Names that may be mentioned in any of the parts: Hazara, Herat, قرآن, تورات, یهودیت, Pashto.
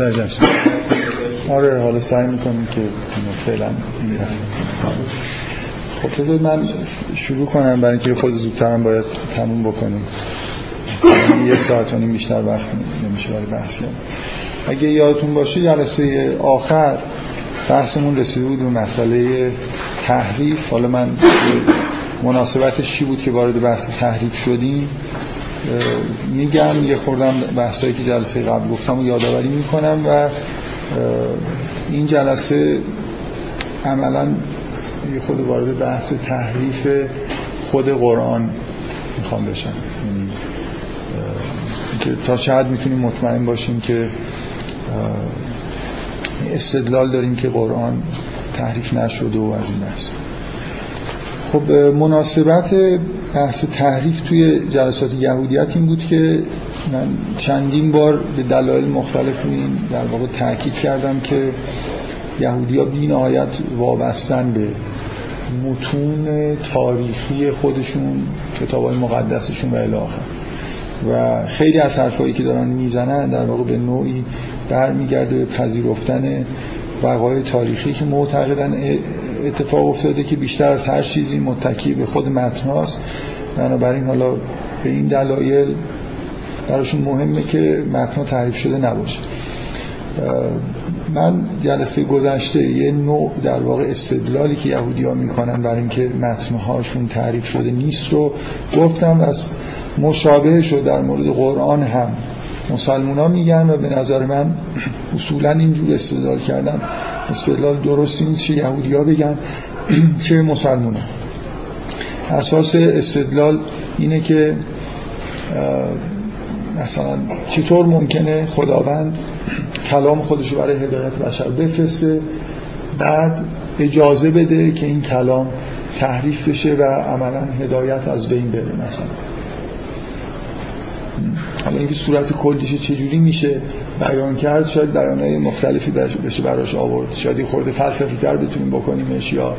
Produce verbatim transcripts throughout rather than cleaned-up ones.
مترجم شد. آره حالا سعی میکنم که فعلا خب بذارید من شروع کنم برای اینکه خود زودترم باید تموم بکنیم. یک ساعت و نیم بیشتر وقت نمیشه برای بحثیم. اگه یادتون باشه جلسه آخر بحثمون رسیده بود به مسئله تحریف. حالا من مناسبتش چی بود که وارد بحث تحریف شدیم میگم، یه خوردم بحثایی که جلسه قبل گفتم و یادآوری میکنم و این جلسه عملا یه خود وارد بحث تحریف خود قرآن میخوام بشم، که تا چه حد میتونیم مطمئن باشیم که استدلال داریم که قرآن تحریف نشده و از این بحث. خب مناسبت بحث تحریف توی جلسات یهودیت این بود که من چندین بار به دلایل مختلف این در واقع تاکید کردم که یهودی‌ها بی نهایت وابستن به متون تاریخی خودشون، کتاب‌های مقدسشون و الی آخر، و خیلی از حرفایی که دارن میزنن در واقع به نوعی برمیگرده به پذیرفتن وقایع تاریخی که معتقدن اتفاق افتاده، که بیشتر از هر چیزی متکی به خود متناست. بنابراین حالا به این دلایل براشون مهمه که متن تحریف شده نباشه. من جلسه گذشته یه نوع در واقع استدلالی که یهودی‌ها میکنن برای اینکه متن‌هاشون تحریف شده نیست رو گفتم، از مشابهش رو در مورد قرآن هم مسلمان‌ها میگن و به نظر من اصولا اینجور استدلال کردن استدلال درستی نیست که یهودی‌ها بگن که مسلمان‌ها. اساس استدلال اینه که مثلا چطور ممکنه خداوند کلام خودشو برای هدایت بشر بفرسته، بعد اجازه بده که این کلام تحریف بشه و عملا هدایت از بین بره؟ مثلا حالا اینکه صورت کلیشه چجوری میشه بیان کرد، شاید بیانهای مختلفی بشه براش آورد، شاید خورده فلسفی تر بتونیم بکنیمش یا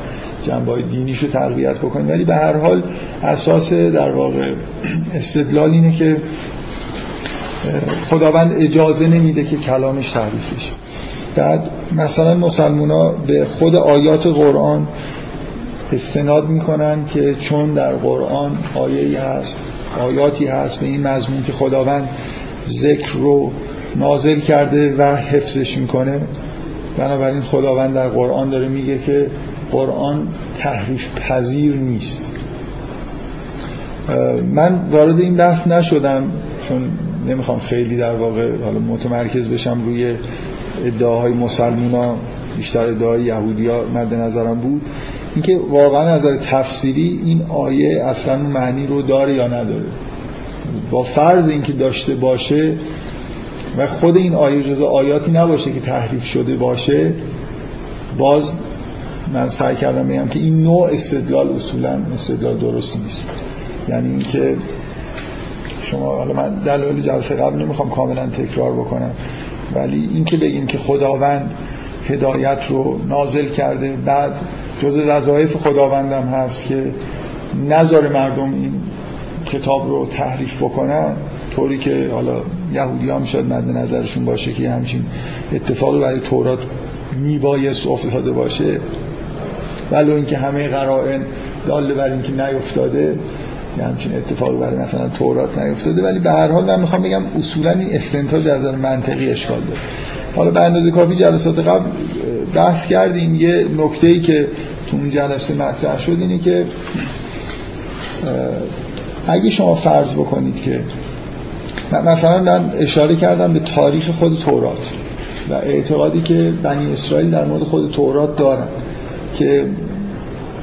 جنبه‌های دینیشو تقویت بکنیم، ولی به هر حال اساس در واقع استدلال اینه که خداوند اجازه نمیده که کلامش تحریف بشه. بعد مثلا مسلمان‌ها به خود آیات قرآن استناد میکنن که چون در قرآن آیه‌ای هست، آیاتی هست به این مضمون که خداوند ذکر رو نازل کرده و حفظش میکنه، بنابراین خداوند در قرآن داره میگه که قرآن تحریف پذیر نیست. من وارد این بحث نشدم چون نمیخوام خیلی در واقع حالا متمرکز بشم روی ادعاهای مسلمان‌ها، بیشتر ادعای یهودی‌ها مد نظرم بود، اینکه واقعا از نظر تفسیری این آیه اصلا معنی رو داره یا نداره. با فرض اینکه داشته باشه و خود این آیه جزء آیاتی نباشه که تحریف شده باشه، باز من سعی کردم بگم که این نوع استدلال اصولا استدلال درستی نیست. یعنی اینکه شما، حالا من دلایل جلسه قبل نمیخوام کاملا تکرار بکنم، ولی اینکه بگیم که خداوند هدایت رو نازل کرده، بعد جز وظایف خداوندم هست که نذاره مردم این کتاب رو تحریف بکنن، طوری که حالا یهودی‌ها هم شاید مد نظرشون باشه که همچین اتفاقی برای تورات میبایست افتاده باشه، ولی اینکه همه قرائن دال بر اینکه نیفتاده، یه همچین اتفاقی برای مثلا تورات نیفتاده، ولی به هر حال من میخوام بگم اصولا این استنتاج از نظر منطقی اشکال داره. حالا به اندازه کافی جلسات قبل بحث کردیم. یه نکته‌ای که تو اون جلسه مطرح شد اینه که اگه شما فرض بکنید که مثلا من اشاره کردم به تاریخ خود تورات و اعتقادی که بنی اسرائیل در مورد خود تورات دارن، که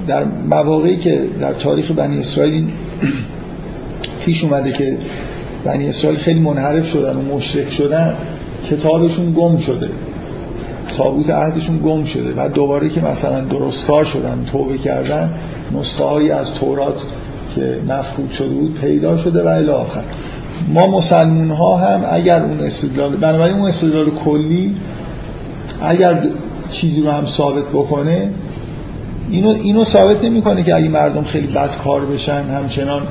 در مواقعی که در تاریخ بنی اسرائیل پیش اومده که بنی اسرائیل خیلی منحرف شدن و مشرک شدن، کتابشون گم شده، تابوت عهدشون گم شده، بعد دوباره که مثلا درستکار شدن، توبه کردن، نسخه هایی از تورات که مفقود شده بود پیدا شده و الی آخر. ما مسلمون ها هم اگر اون استدلال، بنابراین اون استدلال کلی اگر چیزی رو هم ثابت بکنه، اینو اینو ثابت نمی‌کنه که اگه مردم خیلی بد کار بشن همچنان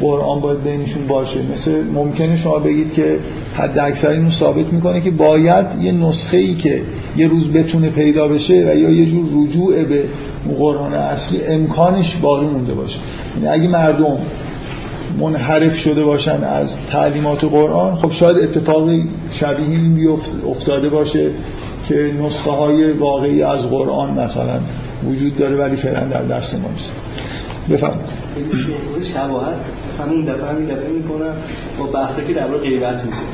قرآن باید بینشون باشه. مثل ممکنه شما بگید که حد اکثر اینو ثابت میکنه که باید یه نسخه‌ای که یه روز بتونه پیدا بشه و یا یه جور رجوع به قرآن اصلی امکانش باقی مونده باشه. یعنی اگه مردم منحرف شده باشن از تعلیمات قرآن، خب شاید اتفاقی شبیه این بیفت افتاده باشه که نسخه های واقعی از قرآن مثلا وجود داره ولی فعلا در درس ما نیست. بفرمایید. این شباهت همون دفعه می دفعه میکنم با بحثی که در مورد غیبت میشه.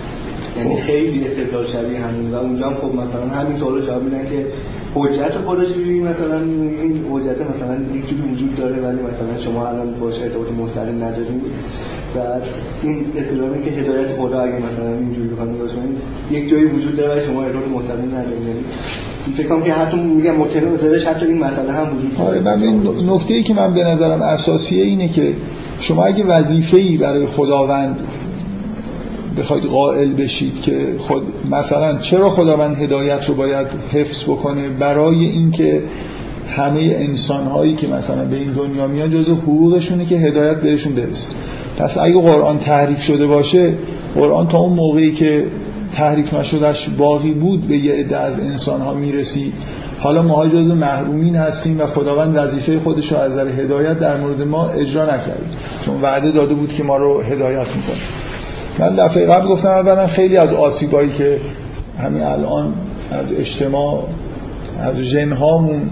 یعنی خیلی استدلال شبیه همین و اونجا هم خب مثلا همین سوالو جواب میدن که حجت خودش چجوری، مثلا این حجت مثلا یک چیزی وجود داره ولی مثلا شما الان باش ارتباط محترم ندارید. بعد این استدلالی که هدایت خدا اگه مثلا اینجوری بخوام بگم یک جایی وجود داره ولی شما ارتباط محترم ندارید. فکر کنم که حتی میگم متنوع زرش حتی این مسئله هم وجود داره. آره، من نکته‌ای که من به نظرم اساسیه اینه که شما اگه وظیفه‌ای برای خداوند بخواید قائل بشید که خود مثلا چرا خداوند هدایت رو باید حفظ بکنه؟ برای اینکه همه انسان‌هایی که مثلا به این دنیا میان جزء حقوقشونه که هدایت بهشون برسه. پس اگه قرآن تحریف شده باشه، قرآن تا اون موقعی که تحریف نشدهش باقی بود به یه عده از انسان‌ها میرسید. حالا ما جزو محرومین هستیم و خداوند وظیفه خودش رو از نظر هدایت در مورد ما اجرا نکرد، چون وعده داده بود که ما رو هدایت می‌کنه. من دفعه قبل گفتم اولا خیلی از آسیبایی که همین الان از اجتماع از ژن‌هامون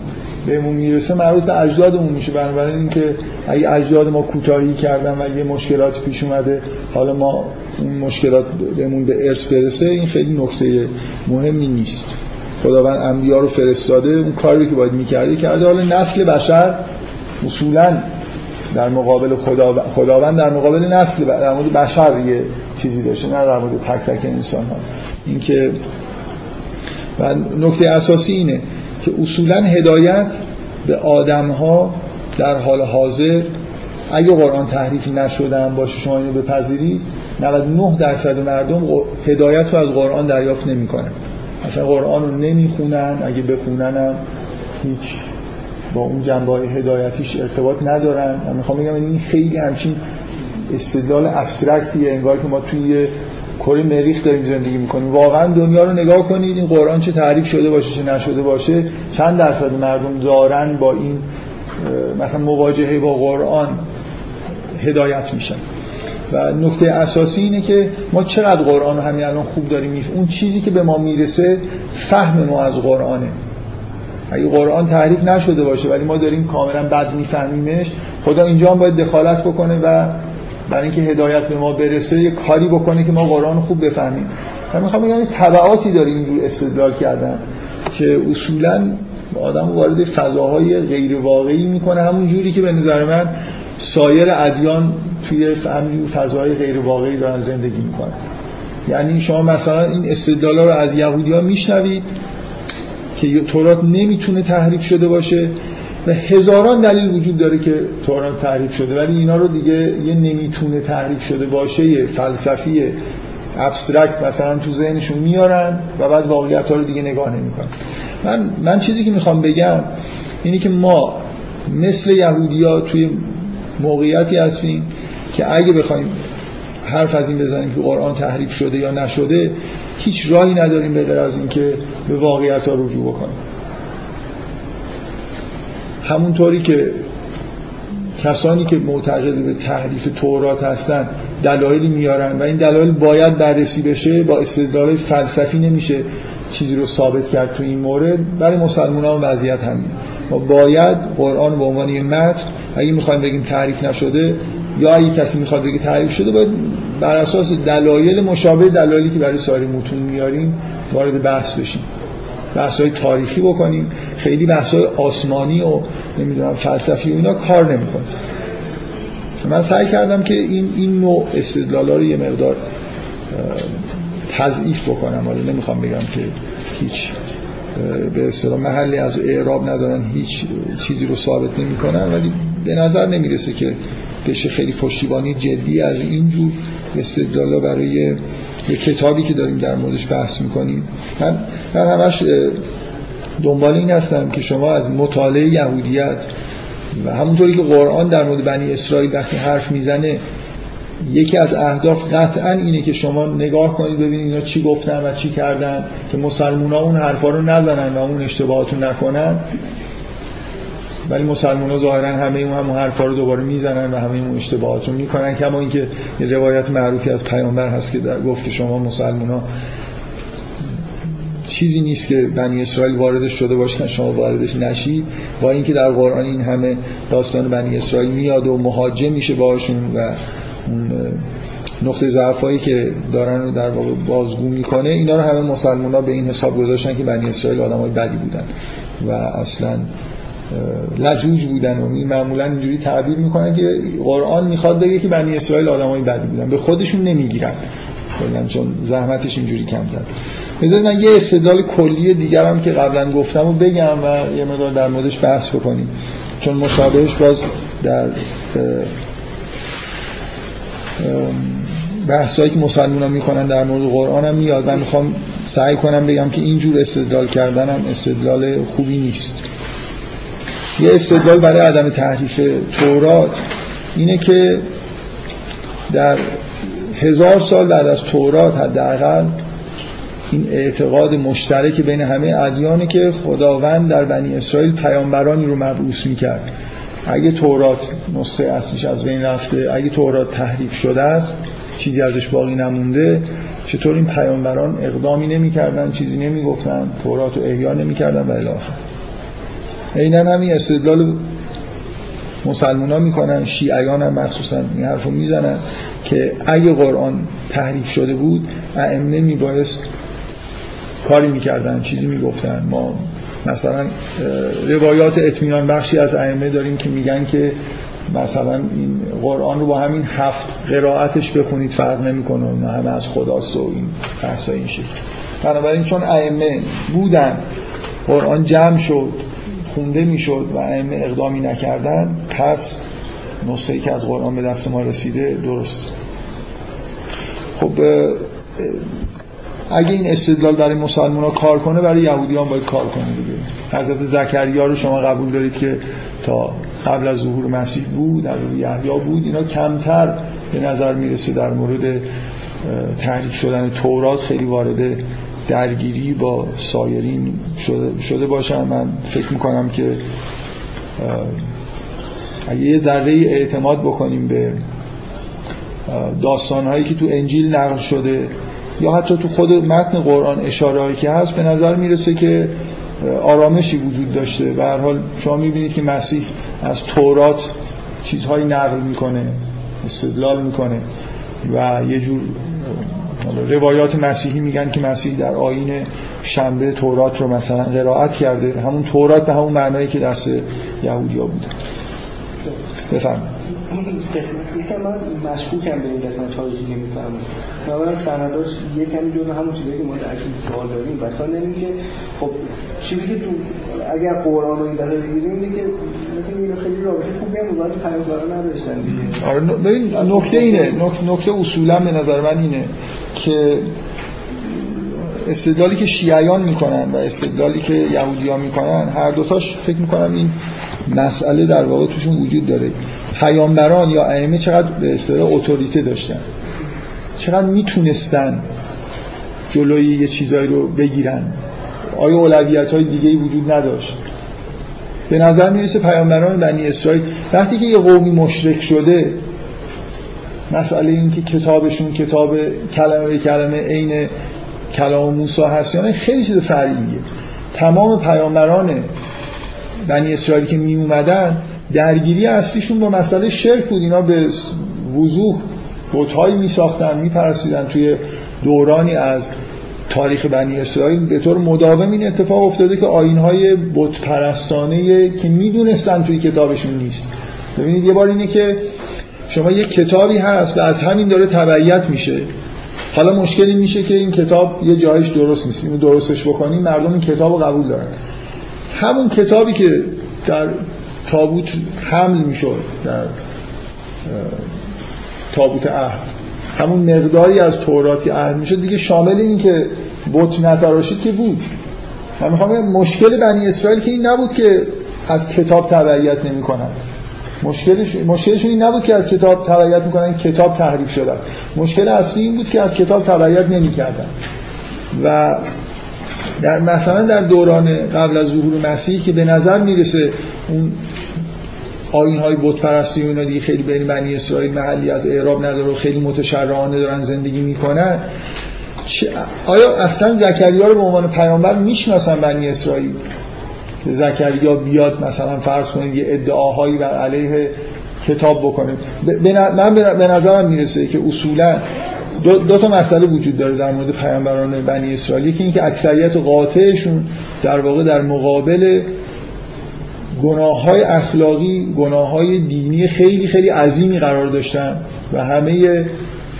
بهمون میرسه مربوط به اجدادمون میشه. بنابراین اینکه اگه اجداد ما کوتاهی کردن و یه مشکلات پیش اومده، حالا ما این مشکلات بهمون به ارث برسه، این خیلی نکته مهمی نیست. خداوند انبیا رو فرستاده، اون کاری که باید میکرده کرده. حالا نسل بشر اصولاً در مقابل خدا خداوند در مقابل نسل در مورد بشر یه چیزی داشته، نه در مورد تک تک انسان‌ها. این که و نکته اساسی اینه که اصولاً هدایت به آدم‌ها در حال حاضر اگه قرآن تحریفی نشده باشه، شما اینو بپذیرید، نود و نه درصد مردم هدایت رو از قرآن دریافت نمی‌کنن. اصلا قرآن رو نمیخونن، اگه بخوننم هیچ با اون جنبه‌های هدایتیش ارتباط ندارن. من میخوام بگم این خیلی همچین استدلال ابسترکتیه، انگار که ما توی کره مریخ داریم زندگی میکنیم. واقعا دنیا رو نگاه کنید، این قرآن چه تعریف شده باشه چه نشده باشه، چند درصد مردم دارن با این مثلا مواجهه با قرآن هدایت میشن. و نکته اساسی اینه که ما چقدر قرآن رو همین الان خوب داریم میفهمیم. اون چیزی که به ما میرسه فهم ما از قرآنه. اگه قرآن تحریف نشده باشه ولی ما داریم کاملا بد میفهمیمش، خدا اینجا هم باید دخالت بکنه و برای اینکه هدایت به ما برسه یه کاری بکنه که ما قرآن رو خوب بفهمیم. من میخوام بگم تبعاتی داره اینجور استدلال کردن که اصولا آدم وارد فضاهای غیر واقعی میکنه، همون جوری که به نظر من سایر ادیان توی فهم فضاهای غیر واقعی دارن زندگی میکنن. یعنی شما مثلا این استدلالا رو از یهودی‌ها میشنوید که تورات نمیتونه تحریف شده باشه و هزاران دلیل وجود داره که تورات تحریف شده، ولی اینا رو دیگه یه نمیتونه تحریف شده باشه یه فلسفی ابسترکت مثلا تو ذهنشون میارن و بعد واقعیت‌ها رو دیگه نگاه نمیکنن. من من چیزی که میخوام بگم اینی که ما مثل یهودی‌ها توی موقعیتی هستیم که اگه بخوایم حرف از این بزنیم که قرآن تحریف شده یا نشده، هیچ راهی نداریم به غیر از این که به واقعیت‌ها رجوع بکنیم. همونطوری که کسانی که معتقد به تحریف تورات هستن دلایلی میارن و این دلایل باید بررسی بشه، با استدلال فلسفی نمیشه چیزی رو ثابت کرد. تو این مورد برای مسلمانان وضعیت همین، ما باید قرآن به عنوان یه متن اگه میخوایم بگیم تحریف نشده یا اگه کسی میخواد بگه تحریف شده، باید بر اساس دلایل مشابه دلایلی که برای سایر متون میاریم وارد بحث بشیم، بحث‌های تاریخی بکنیم. خیلی بحث‌های آسمانی و نمیدونم فلسفی و اینا کار نمی‌کنه. من سعی کردم که این این نوع استدلالا رو یه مقدار تضعیف بکنم. حالا نمیخوام بگم که هیچ به اصطلاح محلی از اعراب ندارن، هیچ چیزی رو ثابت نمی‌کنن، ولی به نظر نمیرسه که بشه خیلی پشتیبانی جدی از اینجور استدلالا برای یه کتابی که داریم در موردش بحث میکنیم. من, من همش دنبال این هستم که شما از مطالعه یهودیت و همونطوری که قرآن در مورد بنی اسرائیل وقتی حرف میزنه یکی از اهداف قطعاً اینه که شما نگاه کنید ببینید اینا چی گفتن و چی کردن که مسلمان‌ها اون حرفا رو نزنن و اون اشتباهاتو نکنن، ولی مسلمان‌ها ظاهراً همه اون هم حرفا رو دوباره میزنن و همه اون اشتباهاتو میکنن. کما اینکه روایت معروفی از پیامبر هست که در گفت که شما مسلمان‌ها چیزی نیست که بنی اسرائیل واردش شده باشن شما واردش نشید، با اینکه در قرآن این همه داستان بنی اسرائیل میاد و مهاجم میشه باشون و نقطه ضعفایی که دارن در واقع بازگو میکنه، اینا رو همه مسلمان‌ها به این حساب گذاشتن که بنی اسرائیل آدمای بدی بودن و اصلا لجوج بودن و این معمولا اینجوری تعبیر میکنن که قرآن میخواد بگه که بنی اسرائیل آدمای بدی بودن، به خودشون نمیگیرن کلا چون زحمتش اینجوری کم کرد. بذارید من یه استدلال کلی دیگر هم که قبلا گفتم و بگم و یه مقدار در موردش بحث بکنیم، چون مشابهش باز در بحثایی که مسلمان‌ها میکنن در مورد قرآن هم میاد. من میخوام سعی کنم بگم که اینجور استدلال کردن هم استدلال خوبی نیست. یه استدلال برای عدم تحریف تورات اینه که در هزار سال بعد از تورات حداقل این اعتقاد مشترک بین همه ادیانه که خداوند در بنی اسرائیل پیامبرانی رو مبعوث میکرد. اگه تورات نسخه اصلیش از بین رفته، اگه تورات تحریف شده است، چیزی ازش باقی نمونده، چطور این پیامبران اقدامی نمیکردن، چیزی نمیگفتن، تورات رو احیا نمیکردن و الی آخر. عیناً همین استدلال مسلمان‌ها میکنن، شیعیان هم مخصوصا این حرفو میزنن که اگه قرآن تحریف شده بود ائمه میبایست کاری میکردن، چیزی میگفتن. ما مثلا روایات اطمینان بخشی از ائمه داریم که میگن که مثلا این قرآن رو با همین هفت قرائتش بخونید فرق نمیکنه، اون همه از خداست و این بحثا این شکل. بنابراین چون ائمه بودن قرآن جمع شد خونده میشد و ائمه اقدامی نکردن، پس نسخه‌ای که از قرآن به دست ما رسیده درست. خب اگه این استدلال برای مسلمان‌ها کار کنه، برای یهودیان باید کار کنه دیگه. حضرت زکریا رو شما قبول دارید که تا قبل از ظهور مسیح بود، حضرت یحیی بود، اینا کمتر به نظر میرسه در مورد تحریف شدن تورات خیلی وارد درگیری با سایرین شده, شده باشن. من فکر میکنم که اگه یه ذره اعتماد بکنیم به داستانهایی که تو انجیل نقل شده یا حتی تو خود متن قرآن اشارهایی که هست، به نظر میرسه که آرامشی وجود داشته. به هر حال شما میبینید که مسیح از تورات چیزهایی نقل میکنه، استدلال میکنه و یه جور روایات مسیحی میگن که مسیح در آیین شنبه تورات رو مثلا قرائت کرده، همون تورات به همون معنایی که دست یهودیا بوده. بفرمایید. یکم من مشکوکم به این قسمت هایی که نمیفهمم. اولا سنداش یکم جدا همون چیزی که ما در اصل سوال داریم، مثلا نمیگیم که خب چیزی که تو اگر قرآن رو این دفعه بگیریم دیگه مثلا اینو خیلی رابطه خوبی هم با پیامبران نداشتن دیگه. آره ببین نکته اینه، نکته اصولا به نظر من اینه که استدلالی که شیعیان میکنن و استدلالی که یهودیان میکنن، هر دوتاش فکر میکنم این مسئله در واقع توشون وجود داره. پیامبران یا ائمه چقدر به اصطلاح اتوریته داشتن، چقدر میتونستن جلوی یه چیزایی رو بگیرن؟ آیا اولویت‌های دیگه‌ای وجود نداشت؟ به نظر میرسه پیامبران بنی اسرائیل وقتی که یه قومی مشرک شده، مسئله این که کتابشون کتاب کلمه به کلمه عین کلام موسی هست یعنی خیلی چیز فرعیه. تمام پیامبران بنی اسرائیل که می اومدن درگیری اصلیشون با مسئله شرک بود. اینا به وضوح بت‌هایی می ساختن، می پرستیدن. توی دورانی از تاریخ بنی اسرائیل به طور مداوم این اتفاق افتاده که آیین‌های بت پرستانه که می دونستن توی کتابشون نیست. ببینید یه بار اینه که شما یک کتابی هست و از همین داره تبعیت میشه، حالا مشکلی میشه که این کتاب یه جایش درست نیست، اینو درستش بکنیم، مردم این کتابو قبول دارن. همون کتابی که در تابوت حمل میشد، در تابوت عهد همون مقداری از توراتی عهد میشد دیگه، شامل این که بت نتراشید که بود. من میخوام مشکل بنی اسرائیل که این نبود که از کتاب تبعیت نمیکنن، مشکلش مشکلشون این نبود که از کتاب تبعیت میکنن، کتاب تحریف شده است. مشکل اصلی این بود که از کتاب تبعیت نمیکردن و در مثلا در دوران قبل از ظهور مسیح که به نظر میرسه اون آیین‌های بت پرستی و اینا دیگه خیلی بین بنی اسرائیل محلی از اعراب نداره و خیلی متشرعانه دارن زندگی میکنن، آیا اصلا زکریا رو به عنوان پیامبر میشناسن بنی اسرائیل؟ زکریا بیاد مثلا فرض کنید یه ادعاهایی بر علیه کتاب بکنه. من به نظرم میرسه که اصولا دو, دو تا مسئله وجود داره در مورد پیامبران بنی اسرائیل. یکی این که اکثریت قاطعشون در واقع در مقابل گناه‌های اخلاقی، گناه‌های دینی خیلی خیلی عظیمی قرار داشتن و همه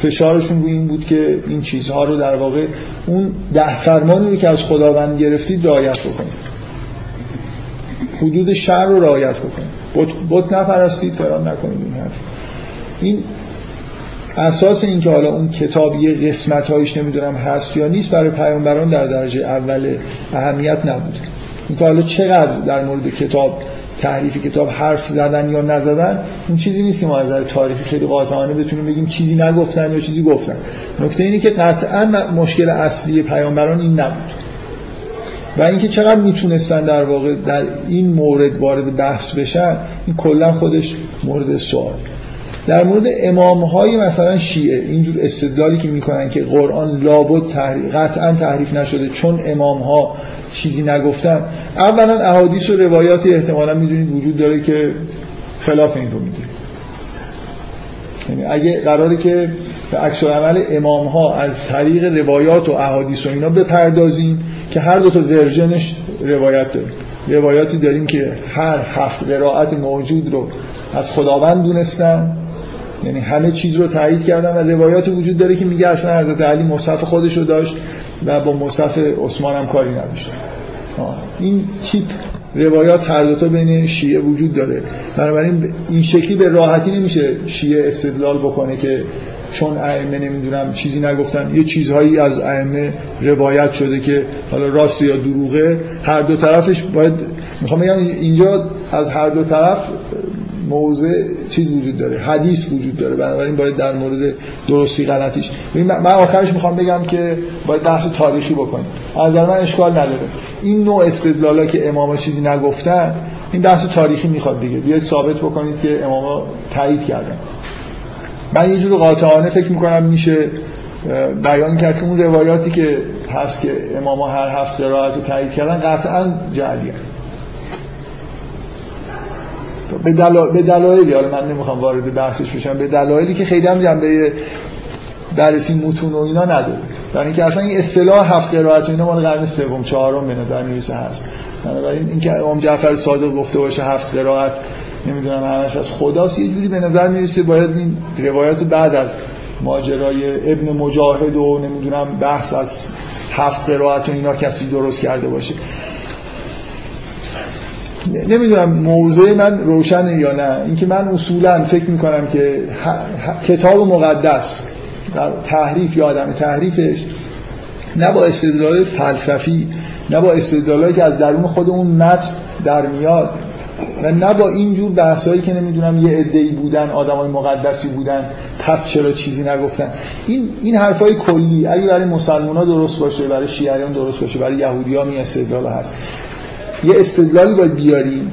فشارشون روی این بود که این چیزها رو در واقع اون ده فرمانی رو که از خداوند گرفتید رعایت بکنید، حدود شرع رو رعایت بکنید، بت نپرستید، فلان نکنید. این حرف این اساس این که حالا اون کتاب یه قسمت‌هایش نمیدونم هست یا نیست برای پیامبران در درجه اول اهمیت نبود. این که حالا چقدر در مورد کتاب تعریف کتاب حرف زدن یا نزدن اون چیزی نیست که ما از نظر تاریخی خیلی قاطعانه بتونیم بگیم چیزی نگفتن یا چیزی گفتن. نکته اینه که قطعاً مشکل اصلی پیامبران این نبود و اینکه چقدر میتونستن در واقع در این مورد وارد بحث بشن این کلا خودش مورد سوال. در مورد امام‌های مثلا شیعه اینجور استدلالی که میکنن که قرآن لابد تحریف قطعاً تحریف نشده چون امام‌ها چیزی نگفتن، اولا احادیث و روایاتی احتمالاً میدونید وجود داره که خلاف این رو میده. یعنی اگه قراره که به عکس العمل امام‌ها از طریق روایات و احادیث و اینا بپردازیم که هر دو تا ورژنش روایت داره، روایاتی داریم که هر هفت قرائت موجود رو از خداوند دونستن، یعنی همه چیز رو تایید کردن، و روایات وجود داره که میگه اصلا حضرت علی مصحف خودش رو داشت و با مصحف عثمان هم کاری نداشت. این تیپ روایات هر دوتا بین شیعه وجود داره. بنابراین این شکلی به راحتی نمیشه شیعه استدلال بکنه که چون ائمه نمیدونم چیزی نگفتن، یه چیزهایی از ائمه روایت شده که حالا راست یا دروغه، هر دو طرفش باید میخوام بگم اینجا از هر دو طرف موضع چیز وجود داره، حدیث وجود داره، بنابراین باید در مورد درستی غلطیش. من آخرش میخوام بگم که باید بحث تاریخی بکنیم، از نظر من اشکال نداره این نوع استدلالا که اماما چیزی نگفتن، این بحث تاریخی میخواد دیگه، بیاید ثابت بکنید که اماما تایید کردن. من یه جور قاطعانه فکر میکنم میشه بیان کرد که اون روایاتی که هست که اماما هر هفت قرائت رو تایید کردن قطعاً جعلی هست به دلایلی به دلایلی حالا من نمیخوام وارد بحثش بشم، به دلایلی که خیلی هم جنبه بررسی متون و اینا نداره، برای اینکه اصلا این اصطلاح هفت قرائت و اینا مال قرن سوم چهارم به نظر میرسه هست. بنابراین این اینکه امام جعفر صادق گفته باشه هفت قرائت نمیدونم همش از خداست، یه جوری به نظر میرسه باید این روایات بعد از ماجرای ابن مجاهد و نمیدونم بحث از هفت قرائت و اینا کسی درست کرده باشه. نمیدونم موضع من روشنه یا نه، اینکه من اصولا فکر میکنم که ه... ه... کتاب مقدس در تحریف یا عدم تحریفش نه با استدلال فلسفی، نه با استدلالی که از درون خود اون متن در میاد، و نه با اینجور بحثایی که نمیدونم یه عده‌ای بودن آدمای مقدسی بودن پس چرا چیزی نگفتن. این این حرفای کلی اگه برای مسلمان‌ها درست باشه، برای شیعیان درست باشه، برای یهودی‌ها می استدلال هست. یه استدلالی باید بیاریم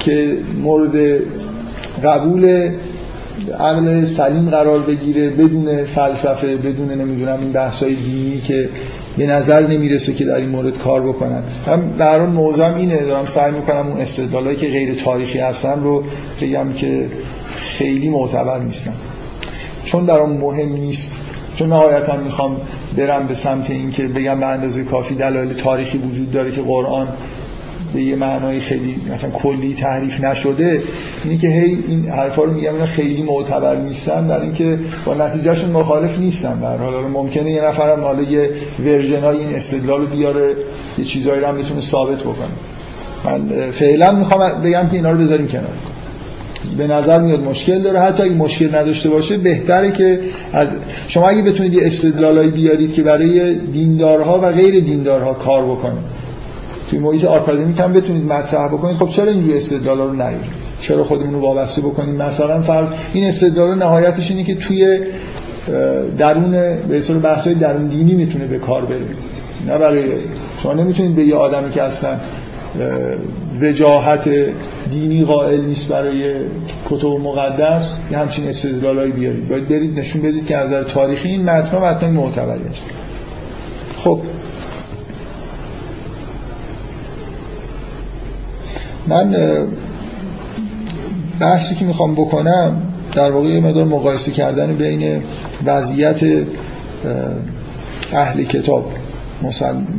که مورد قبول عقل سلیم قرار بگیره، بدون فلسفه، بدون نمیدونم این بحثای دینی که به نظر نمیرسه که در این مورد کار بکنن. من در اون موضوعم اینه، دارم سعی میکنم اون استدلالایی که غیر تاریخی هستن رو بگم که خیلی معتبر نیستن، چون در اون مهم نیست، چون نهایتا میخوام برم به سمت این که بگم به اندازه کافی دلایل تاریخی وجود داره که قرآن به یه معنای خیلی مثلا کلی تحریف نشده. اینی که هی این حرفا رو میگم اینا خیلی معتبر نیستن، در اینکه با نتیجهشون مخالف نیستن. در حال ممکنه یه نفرم حالا یه ورژنای این استدلال رو بیاره، یه چیزایی رو هم بتونه ثابت بکنه. من فعلا میخوام بگم که اینا رو بذاریم کنار. به نظر میاد مشکل داره، حتی اگه مشکل نداشته باشه بهتره که از شما اگه بتونید یه استدلالایی بیارید که برای دیندارها و غیر دیندارها کار بکنه، توی محیط آکادمیک هم بتونید مطرح بکنید، خب چرا اینجور استدلال رو نیارید؟ چرا خودمون رو وابسته بکنیم. مثلا فرض این استدلال نهایتش اینه که توی درون به اصطلاح بحث‌های درون دینی میتونه به کار بره، نه برای شما نمیتونید به یه آدمی که اصلا وجاهت دینی قائل نیست برای کتب مقدس یه همچین استدلالایی بیارید. باید برید نشون بدید که از نظر تاریخی این متن متن معتبری است. خب من بحثی که میخوام بکنم در واقع یه مقدار مقایسه کردن بین وضعیت اهل کتاب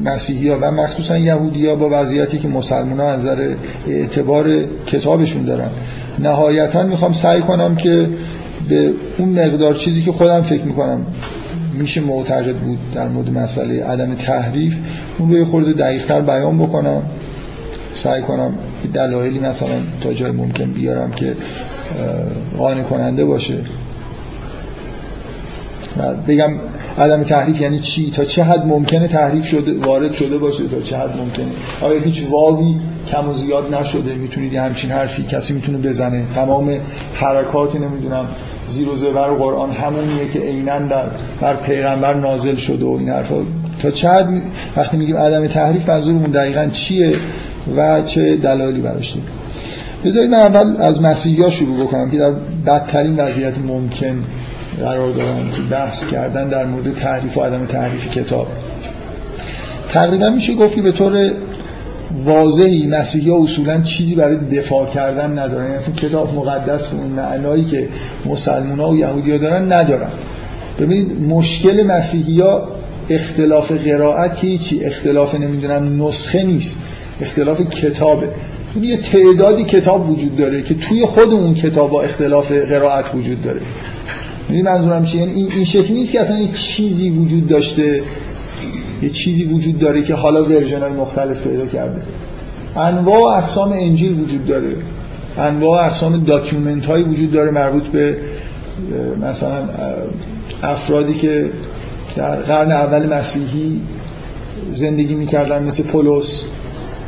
مسیحی ها و مخصوصا یهودی ها با وضعیتی که مسلمان ها از نظر اعتبار کتابشون دارن. نهایتا میخوام سعی کنم که به اون مقدار چیزی که خودم فکر میکنم میشه معتقد بود در مورد مسئله عدم تحریف، اون رو یه خورده دقیق‌تر بیان بکنم، سعی کنم دلایلی مثلا تا جای ممکن بیارم که قانع کننده باشه و بگم عدم تحریف یعنی چی، تا چه حد ممکنه تحریف شده وارد شده باشه، تا چه حد ممکنه، آیا هیچ واوی کم و زیاد نشده، میتونید همچین حرفی کسی میتونه بزنه، تمام حرکات نمیدونم زیر و زبر قرآن همونیه که عیناً در بر پیغمبر نازل شده و این حرفا. تا چه حد وقتی میگیم عدم تحریف منظورمون دقیقاً چیه و چه دلایلی براش داره. بذارید من اول از مسیحی‌ها شروع بکنم که در بدترین وضعیت ممکن قرار دارن بحث کردن در مورد تحریف و عدم تحریف کتاب. تقریبا میشه گفت که به طور واضحی مسیحی‌ها اصولا چیزی برای دفاع کردن ندارن، یعنی کتاب مقدس و اون معنایی که مسلمان‌ها و یهودی‌ها دارن ندارن. ببینید مشکل مسیحی‌ها اختلاف قرائت که هیچی، اختلاف نمیدونم نسخه نیست، اختلاف کتابه. اون یه تعدادی کتاب وجود داره که توی خود اون کتاب با اختلاف قرائت وجود داره. یعنی منظورم چیه؟ یعنی این این شکلی نیست که اصلا یه چیزی وجود داشته، یه چیزی وجود داره که حالا ورژن‌های مختلف پیدا کرده. انواع و اقسام انجیل وجود داره، انواع و اقسام داکیومنت‌هایی وجود داره مربوط به مثلا افرادی که در قرن اول مسیحی زندگی می‌کردن مثل پولس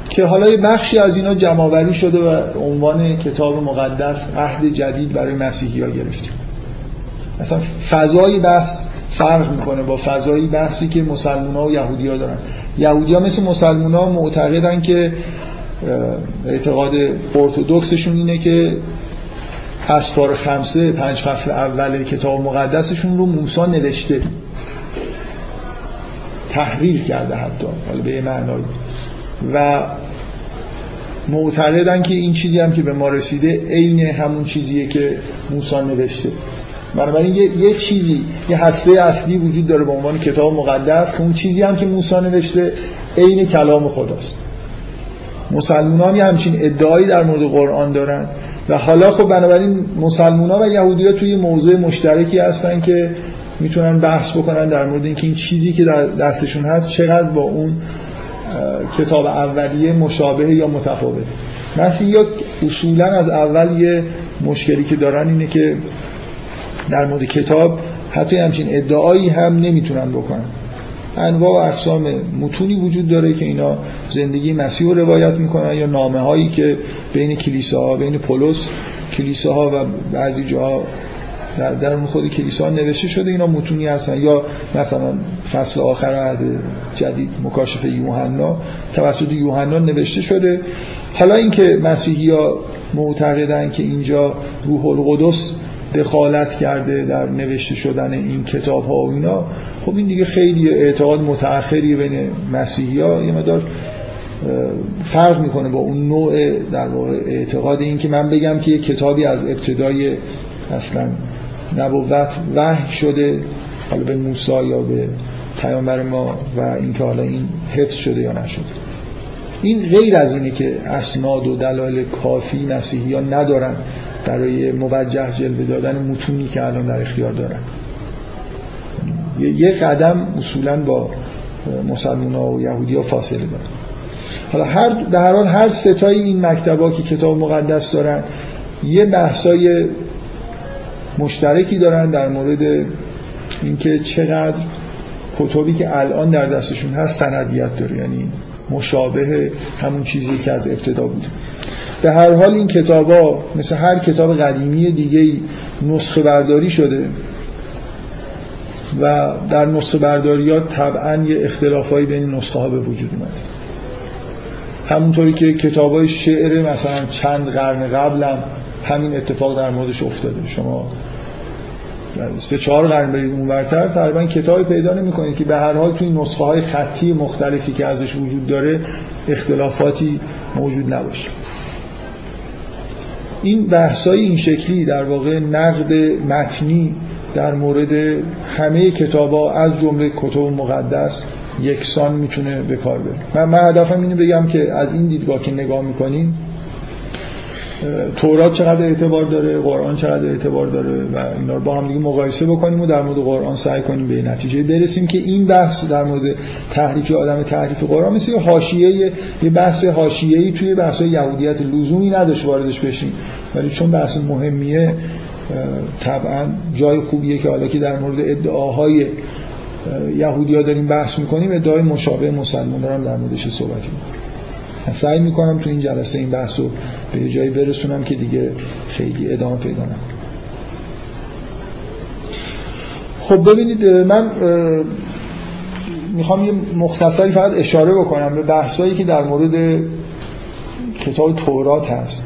که حالا یه بخشی از اینا جمع‌آوری شده و عنوان کتاب مقدس عهد جدید برای مسیحی‌ها گرفته. مثلا فضای بحث فرق میکنه با فضای بحثی که مسلمان‌ها و یهودی‌ها دارن. یهودی‌ها مثل مسلمان‌ها معتقدن که اعتقاد ارتدوکسشون اینه که اسفار خمسه پنج فصل اول کتاب مقدسشون رو موسی نوشته، تحریر کرده حتی حالا به معنای، و معتقدن که این چیزی هم که به ما رسیده عین همون چیزیه که موسی نوشته. بنابراین یه،, یه چیزی، یه هسته اصلی وجود داره به عنوان کتاب مقدس که اون چیزی هم که موسی نوشته عین کلام خداست. مسلمان‌ها هم همچین ادعایی در مورد قرآن دارن و حالا خب بنابراین مسلمان‌ها و یهودی‌ها توی موضع مشترکی هستن که میتونن بحث بکنن در مورد اینکه این چیزی که در دستشون هست چقدر با اون کتاب اولیه مشابه یا متفاوته. مسیحی‌ها اصولاً از اول یه مشکلی که دارن اینه که در مورد کتاب حتی همچین ادعایی هم نمیتونن بکنن. انواع و اقسام متونی وجود داره که اینا زندگی مسیح رو روایت میکنن یا نامه هایی که بین کلیساها، بین پولس کلیساها و بعضی جاها در درون خود کلیسا نوشته شده، اینا متونی هستن. یا مثلا فصل آخر عهد جدید مکاشفه یوحنا توسط یوحنا نوشته شده. حالا اینکه مسیحی‌ها معتقدن که اینجا روح القدس دخالت کرده در نوشته شدن این کتاب ها و اینا، خب این دیگه خیلی اعتقاد متأخریه بین مسیحی ها، یه مقدار فرق میکنه با اون نوع در واقع اعتقاد این که من بگم که یه کتابی از ابتدای اصلا نبوت وحی شده حالا به موسی یا به پیامبر ما و اینکه حالا این حفظ شده یا نشده. این غیر از اینه که اسناد و دلایل کافی مسیحی ها ندارن برای موجه جلوه دادن متونی که الان در اختیار دارن. یه قدم اصولاً با مسلمان‌ها و یهودی‌ها فاصله دارن. حالا هر به هر حال هر ستای این مکتبا که کتاب مقدس دارن یه بحثای مشترکی دارن در مورد اینکه چقدر کتابی که الان در دستشون هست سندیت داره، یعنی مشابه همون چیزی که از ابتدا بوده. به هر حال این کتابا مثل هر کتاب قدیمی دیگه نسخه برداری شده و در نسخه برداری ها طبعا یه اختلافایی بین نسخه ها به وجود اومده. همونطوری که کتاب های شعر مثلا چند قرن قبل هم همین اتفاق در موردش افتاده. شما سه چهار قرن برید اونورتر تقریبا کتابی پیدا نمی‌کنید که به هر حال توی نسخه های خطی مختلفی که ازش وجود داره اختلافاتی موجود نباشه. این بحث‌های این شکلی در واقع نقد متنی در مورد همه کتاب‌ها از جمله کتب مقدس یکسان میتونه به کار بره. من هدفم اینه بگم که از این دیدگاه که نگاه می‌کنیم تورات چقدر اعتبار داره، قرآن چقدر اعتبار داره و اینا رو با هم دیگه مقایسه بکنیم و در مورد قرآن سعی کنیم به نتیجه برسیم که این بحث در مورد تحریف آدم تحریف قرآن مثل یه حاشیه، یه بحث حاشیه‌ای توی بحث یهودیت لزومی نداشت واردش بشیم، ولی چون بحث مهمیه طبعا جای خوبیه که حالا که در مورد ادعاهای یهودی‌ها داریم بحث می‌کنیم ادعای مشابه مسلمان‌ها هم در موردش صحبت می‌کنیم. سعی میکنم تو این جلسه این بحث رو به جایی برسونم که دیگه خیلی ادامه پیدا نکنه. خب ببینید، من میخوام یه مختصری فقط اشاره بکنم به بحثایی که در مورد کتاب تورات هست،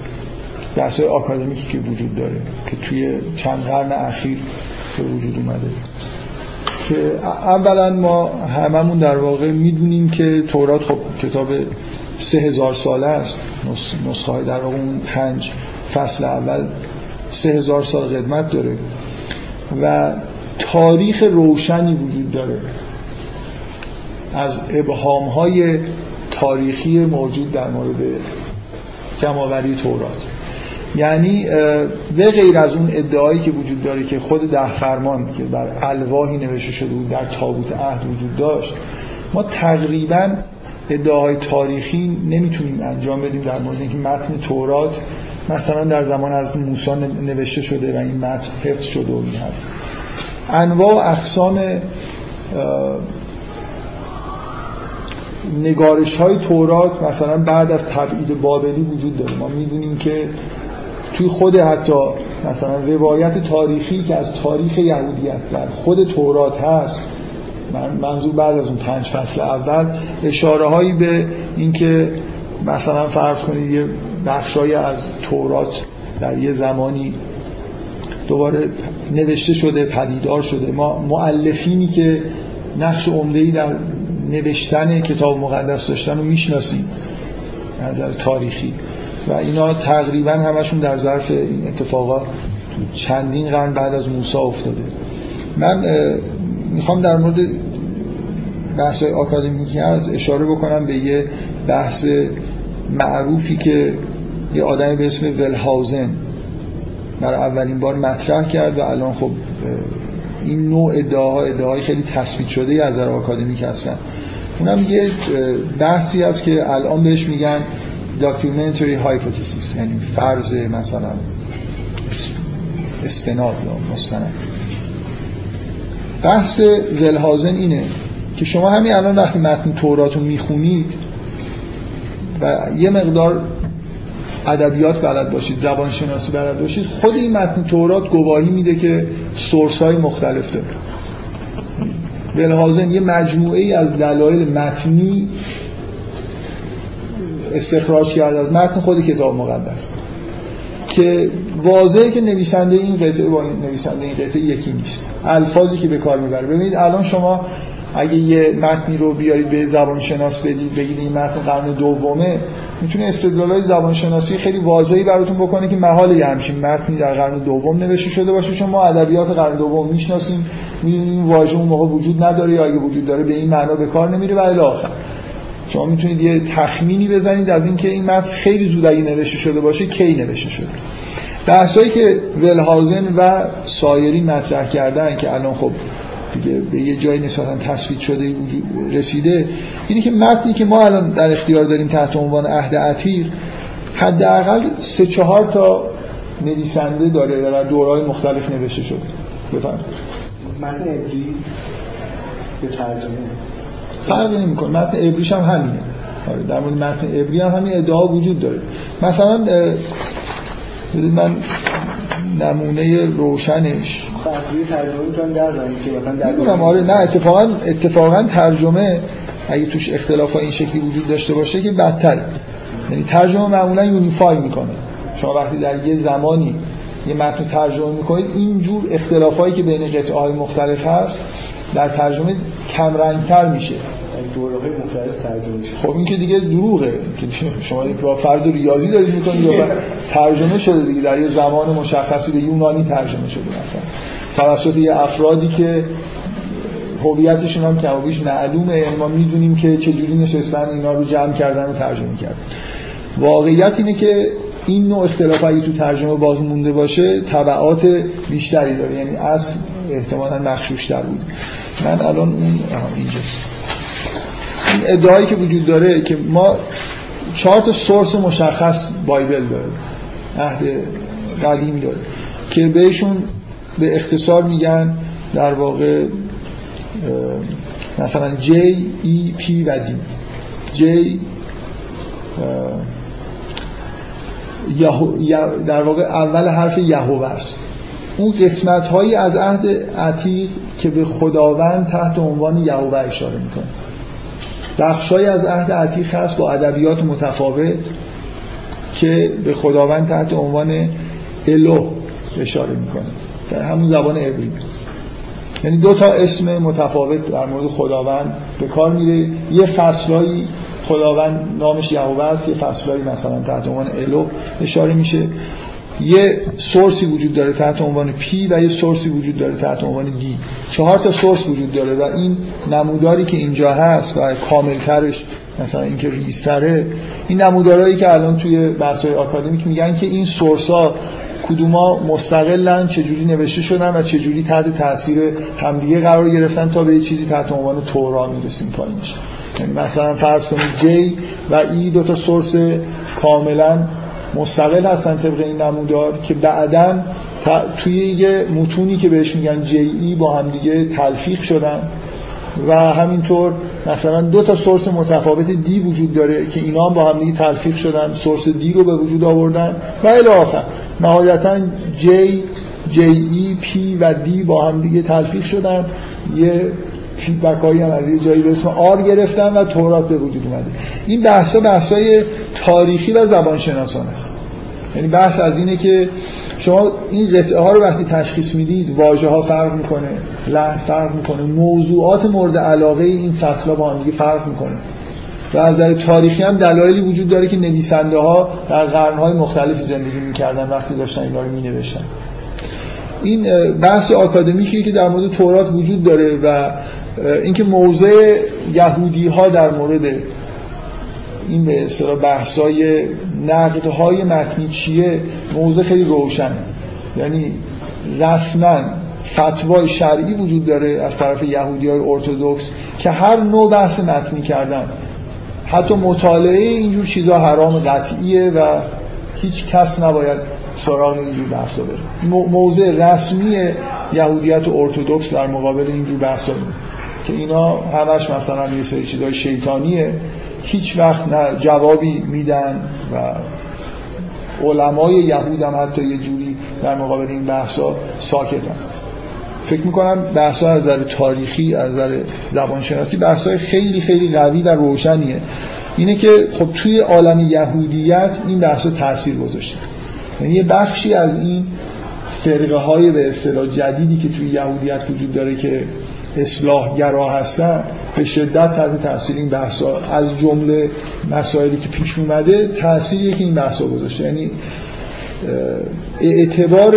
بحثای آکادمیکی که وجود داره که توی چند قرن اخیر به وجود اومده. که اولا ما هممون در واقع میدونیم که تورات خب کتاب سه هزار ساله است، نسخه های در واقع اون پنج فصل اول سه هزار سال قدمت داره و تاریخ روشنی وجود داره از ابهام های تاریخی موجود در مورد جمع‌آوری تورات. یعنی به غیر از اون ادعایی که وجود داره که خود ده فرمان که بر الواحی نوشته شده بود در تابوت عهد وجود داشت، ما تقریباً ادعاهای تاریخی نمیتونیم انجام بدیم در مورد اینکه متن تورات مثلا در زمان از موسی نوشته شده و این متن حفظ شده و این هست. انواع و اقسام نگارش های تورات مثلا بعد از تبعید بابلی وجود داره. ما میدونیم که توی خود حتی مثلا روایت تاریخی که از تاریخ یهودیت در خود تورات هست، من منظور بعد از اون پنج فصل اول، اشاره هایی به اینکه مثلا فرض کنید یه بخشای از تورات در یه زمانی دوباره نوشته شده، پدیدار شده. ما مؤلفینی که نقش عمده‌ای در نوشتن کتاب مقدس داشتن رو میشناسیم از نظر تاریخی و اینا تقریبا همشون در ظرف این اتفاقات چندین قرن بعد از موسی افتاده. من میخوام در مورد بحث آکادمیکی هست اشاره بکنم به یه بحث معروفی که یه آدمی به اسم ولهاوزن برای اولین بار مطرح کرد و الان خب این نوع ادعاها ادعاهای خیلی تثبیت شده از نظر آکادمیک هستن. اونم یه بحثی هست که الان بهش میگن documentary hypothesis، یعنی فرض مثلا استناد یا مستند. بحث ولهاوزن اینه که شما همین الان وقتی متن تورات رو میخونید و یه مقدار ادبیات بلد باشید، زبان شناسی بلد باشید، خود این متن تورات گواهی میده که سورس‌های مختلف داره. ولهاوزن یه مجموعه از دلایل متنی استخراج کرده از متن خود کتاب مقدس که واضحه که نویسنده این قطعه با نویسنده این قطعه یکی نیست. الفاظی که به کار میبره. ببینید الان شما اگه یه متنی رو بیارید به زبان شناس بدید بگید این متن قرن دومه، میتونه استدلالای زبان شناسی خیلی واضحی براتون بکنه که محاله یه همچین متنی در قرن دوم نوشته شده باشه. چون ما ادبیات قرن دوم میشناسیم، میدونیم واژه اون موقع وجود نداره یا اگه وجود داره به این معنا به کار نمیره و الی آخر. شما میتونید یه تخمینی بزنید از اینکه این متن خیلی زود اگه نوشته شده باشه کی نوشته شده. بحثایی که ولهاوزن و سایری مطرح کردن که الان خب دیگه به یه جایی نسبتاً تثبیت شده رسیده، اینی که متنی که ما الان در اختیار داریم تحت عنوان عهد عتیق حداقل سه چهار تا نویسنده داره و در دوره‌های مختلف نوشته شده. بفرمایید. متن عبری به ترجمه فرقی نمی‌کنه، متن عبریش هم همینه. آره در مورد متن عبری هم همین ادعا وجود داره. مثلا من نمونه روشنش بحثی ترجمه چون در زمین که مثلا در میگم آره نه اتفاقا اتفاقا ترجمه اگه توش اختلافا این شکلی وجود داشته باشه که بدتر، یعنی ترجمه معمولا یونیفای میکنه. شما وقتی در یه زمانی یه متن ترجمه میکنید اینجور اختلافایی که بین قطعه‌های مختلف هست در ترجمه کم رنگ‌تر میشه، دوره‌های مختلف ترجمه میشه. خب این که دیگه دروغه که شما یک فرض ریاضی دارید میکنید یا ترجمه شده دیگه در یه زمان مشخصی به یونانی ترجمه شده مثلا توسط یه افرادی که هویتشون هم کم و بیش معلومه، یعنی ما میدونیم که چجوری نشستن اینا رو جمع کردن و ترجمه کردن. واقعیت اینه که این نوع اختلافایی تو ترجمه باز مونده باشه تبعات بیشتری داره، یعنی اصل احتمالاً مخشوش‌تر بود. من الان اون اینجاست این ادعایی که وجود داره که ما چهار تا سورس مشخص بایبل داره، عهد قدیم داره که بهشون به اختصار میگن در واقع مثلا J E P و D. J در واقع اول حرف یهوه است، اون قسمت هایی از عهد عتیق که به خداوند تحت عنوان یهوه اشاره میکنه. بخشای از عهد عتیق هست با ادبیات متفاوت که به خداوند تحت عنوان الو اشاره میکنه در همون زبان عبری، یعنی دو تا اسم متفاوت در مورد خداوند به کار میره. یه فصلایی خداوند نامش یهوه است، یه فصلایی مثلا تحت عنوان الو اشاره میشه. یه سورسی وجود داره تحت عنوان پی و یه سورسی وجود داره تحت عنوان دی. چهار تا سورس وجود داره و این نموداری که اینجا هست و کاملترش مثلا اینکه ریسره، این نمودارهایی که الان توی بحث‌های آکادمیک میگن که این سورس‌ها کدوما مستقلن، چجوری نوشته شدن و چجوری تحت تاثیر همدیگه قرار گرفتن تا به یه چیزی تحت عنوان تورات میرسیم پایینش. یعنی مثلا فرض کنید جی و ای دو تا سورس کاملا مستقل هستن طبق این نمودار که بعداً توی یه متونی که بهش میگن جی ای با هم دیگه تلفیق شدن و همینطور مثلا دو تا سورس متفاوت دی وجود داره که اینا هم با هم دیگه تلفیق شدن، سورس دی رو به وجود آوردن و الی آخر. نهایتاً جی، جی ای، پی و دی با هم دیگه تلفیق شدن، یه فیدبک هایی هم از یه جایی به اسم آر گرفتن و تورات به وجود اومده. این بحث ها بحث های تاریخی و زبانشناسان است، یعنی بحث از اینه که شما این قطعه ها رو وقتی تشخیص میدید واژه ها فرق میکنه، لحن فرق میکنه، موضوعات مورد علاقه این فصل ها با هم دیگه فرق میکنه و از نظر تاریخی هم دلایلی وجود داره که نویسنده ها در قرن های مختلف زندگی میکردن وقتی داشتن اینا رو مینوشتن. این بحث آکادمیکی که در مورد تورات وجود داره و اینکه موضع یهودی ها در مورد این به اصطلاح بحثای نقدهای متنی چیه، موضع خیلی روشنه، یعنی رسما فتوای شرعی وجود داره از طرف یهودی های ارتدوکس که هر نوع بحث متنی کردن، حتی مطالعه اینجور چیزا حرام قطعیه و هیچ کس نباید سراغ اینجور بحثا بره. موضع رسمی یهودیت و ارتدوکس در مقابل اینجور بحثا بره که اینا همش مثلا یه سری چیزای شیطانیه، هیچ وقت نه جوابی میدن و علمای یهود هم حتی یه جوری در مقابل این بحثا ساکتن. فکر میکنم بحثا از نظر تاریخی، از نظر زبانشناسی بحثای خیلی خیلی قوی و روشنیه. اینه که خب توی عالم یهودیت این بحثا تاثیر گذاشته، یعنی یه بخشی از این فرقه های به اصطلاح جدیدی که توی یهودیت وجود داره که اصلاح‌گرا هستن به شدت تحت تاثیر این بحث‌ها، از جمله مسائلی که پیش اومده تأثیری که این بحث‌ها گذاشته، یعنی اعتبار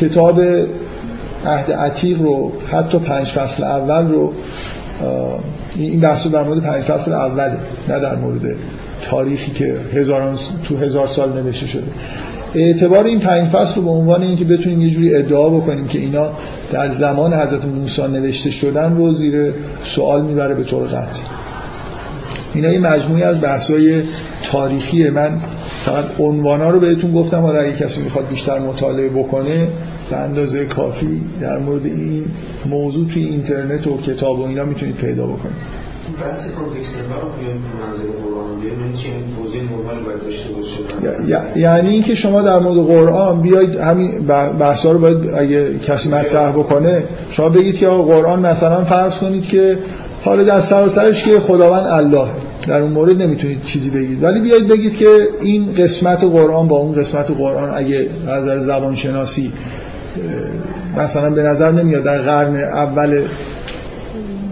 کتاب عهد عتیق رو حتی پنج فصل اول رو، این بحث‌ها در مورد پنج فصل اوله نه در مورد تاریخی که هزاران تو هزار سال نوشته شده، اعتبار این پنج فصل رو به عنوان اینکه بتونیم یه جوری ادعا بکنیم که اینا در زمان حضرت موسی نوشته شدن رو زیر سوال میبره به طور قطعی. اینا یه مجموعه از بحث‌های تاریخیه. من فقط عنوانا رو بهتون گفتم، حالا اگه کسی میخواد بیشتر مطالعه بکنه به اندازه کافی در مورد این موضوع توی اینترنت و کتاب و اینا میتونید پیدا بکنید. بحث پروتکشن ها رو میاد منظر قرآن بیاد، یعنی چه توضیح نرمال باید داشته باشه؟ یعنی اینکه شما در مورد قرآن بیاید همین بحثا رو باید اگه کسی مطرح بکنه شما بگید که آقا قرآن مثلا فرض کنید که حالا در سراسرش که خداوند الله، در اون مورد نمیتونید چیزی بگید، ولی بیاید بگید که این قسمت قرآن با اون قسمت قرآن اگه از نظر زبان شناسی مثلا به نظر نمیاد در قرن اول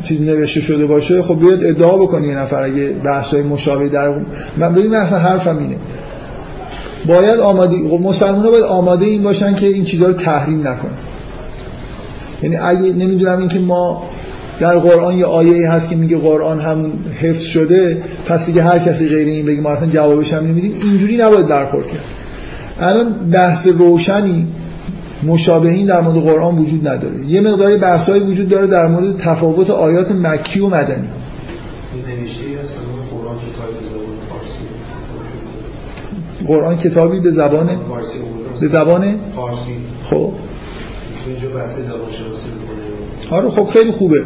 چیز نوشته شده باشه، خب بیاد ادعا بکنی یه نفر اگه بحثای مشابه در من ببین مثلا حرفم اینه باید آماده مسلمان‌ها باید آماده این باشن که این چیزا رو تحریم نکنن. یعنی اگه نمیدونم اینکه ما در قرآن یه آیه‌ای هست که میگه قرآن هم حفظ شده، پس دیگه هر کسی غیر این بگه ما اصلا جوابش هم نمیدیم، اینجوری نباید برخورد کرد. الان بحث روشنی مشابهین در مورد قرآن وجود نداره. یه مقداری بحثایی وجود داره در مورد تفاوت آیات مکی و مدنی. قرآن کتابی به زبان به زبان فارسی. خب اینجا بحث زبان شناسی می‌کنه. آره خب خیلی خوبه.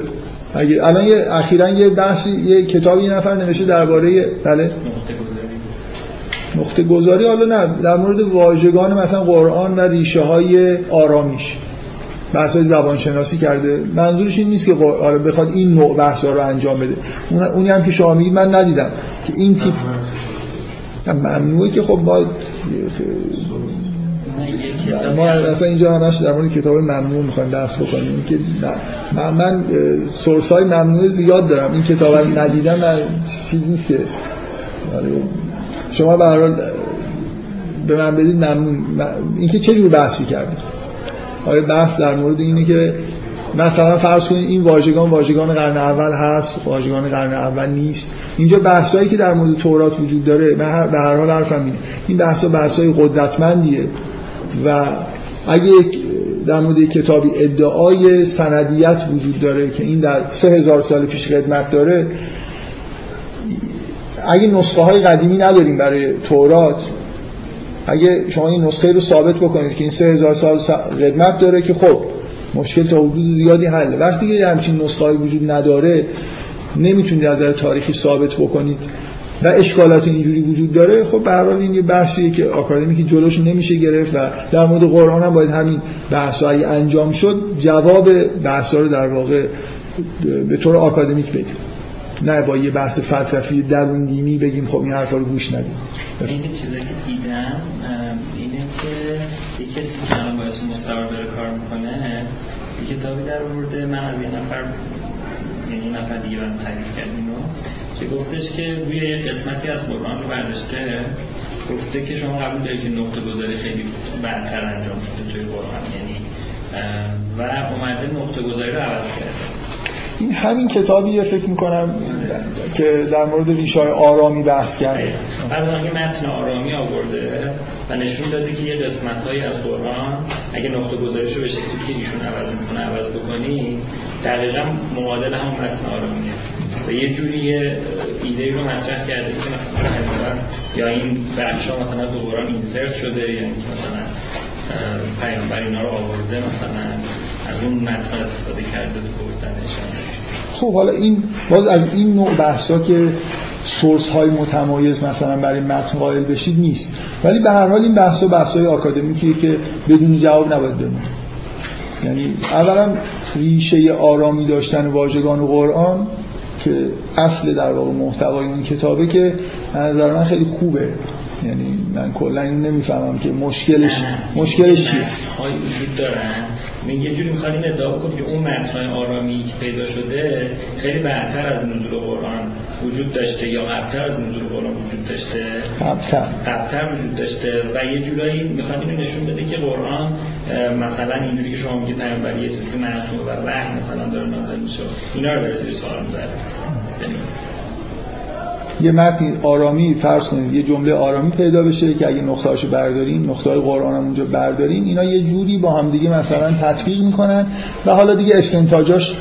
اگه الان یه اخیراً یه بحثی یه کتابی یه نفر نوشته درباره بله نقطه گذاری، حالا نه در مورد واژگان مثلا قرآن و ریشه های آرامیش بحث های زبان شناسی کرده. منظورش این نیست که قرآن بخواد این نوع بحث ها رو انجام بده. اونی هم که شما میگید من ندیدم که این تیپ ممنوعه که خب باید ما اصلا اینجا همش در مورد کتاب ممنوع میخوایم درس بکنیم که من, من سورس های ممنوع زیاد دارم. این کتاب رو ندیدم من چیزی که شما به هر حال به من بدید ممنون. اینکه چه جور بحثی کردید؟ آیا بحث در مورد اینه که مثلا فرض کنید این واژگان واژگان قرن اول هست، واژگان قرن اول نیست؟ اینجا بحثایی که در مورد تورات وجود داره به هر حال حرفم اینه این بحثا بحثای قدرتمندیه و اگه در مورد کتابی ادعای سندیت وجود داره که این در سه هزار سال پیش خدمت داره، اگه نسخه های قدیمی نداریم برای تورات، اگه شما این نسخه رو ثابت بکنید که این سه هزار سال قدمت داره که خب مشکل تا حدود زیادی حله. وقتی که همچین نسخه های وجود نداره نمیتونید از نظر تاریخی ثابت بکنید و اشکالات اینجوری وجود داره. خب به هر حال این یه بحثیه که آکادمیکی جلوش نمیشه گرفت و در مورد قرآن هم باید همین بحثا اگه انجام شد جواب بحثا رو در واقع به طور آکادمیک بدیم، نه با یه بحث فلسفی درون دینی بگیم خب این حرفا رو گوش ندید. این چیزایی که دیدم اینه که یک کسی که الان با اسم مستعار داره کار میکنه یک کتابی در آورده، من از یه نفر یعنی این نفر دیگه برام تعریف کرد اینو که گفتش که روی یه قسمتی از قرآن رو برداشته گفته که شما قبول دارید که نقطه گذاری خیلی بدتر انجام شده توی قرآن یعنی و اومده نقطه گذاری رو عوض کرده. این همین کتابیه فکر میکنم که در مورد ریشه های آرامی بحث کرده. بعد اون که متن آرامی آورده و نشون داده که یه قسمت‌هایی از قرآن اگه نقطه گذاریش رو به شکلی که ایشون عوض میکنه عوض بکنی دقیقاً معادل همون متن آرامیه و یه جوری ایده رو مطرح کرده که مثلا یا این بخشا مثلا تو قرآن اینسرت شده، یعنی مثلا پیامبر اینا رو آورده مثلا از اون متن استفاده کرده تو گفتنش. خب حالا این باز از این نوع بحثا که سورس های متمایز مثلا برای متن قائل بشید نیست، ولی به هر حال این بحثا بحثای آکادمیکیه که بدون جواب نباید بمونه. یعنی اولا ریشه آرامی داشتن واژگان قرآن که اصل در واقع محتوای این کتابه که از نظر من خیلی خوبه. یعنی من کلا اینو نمیفهمم که مشکلش مشکلش چیه. های وجود دارن من یه جوری می‌خوام این ادعا بکنم که اون متن‌های آرامی که پیدا شده خیلی بعدتر از نزول قرآن وجود داشته یا قبل‌تر از نزول قرآن وجود داشته. قبل‌تر قبل‌تر وجود داشته و یه جورایی می‌خوام اینو نشون بده که قرآن مثلا اینجوری که شما میگید پیامبر یه چیزی معصوم و وحی مثلا داره نازل میشه اینا رو بررسی سوال می‌کنه. یه متن آرامی فرض کنید یه جمله آرامی پیدا بشه که اگه نقطه‌هاشو برداریم نقطه‌های قرآن هم اونجا برداریم اینا یه جوری با هم دیگه مثلا تطبیق میکنن و حالا دیگه استنتاجاش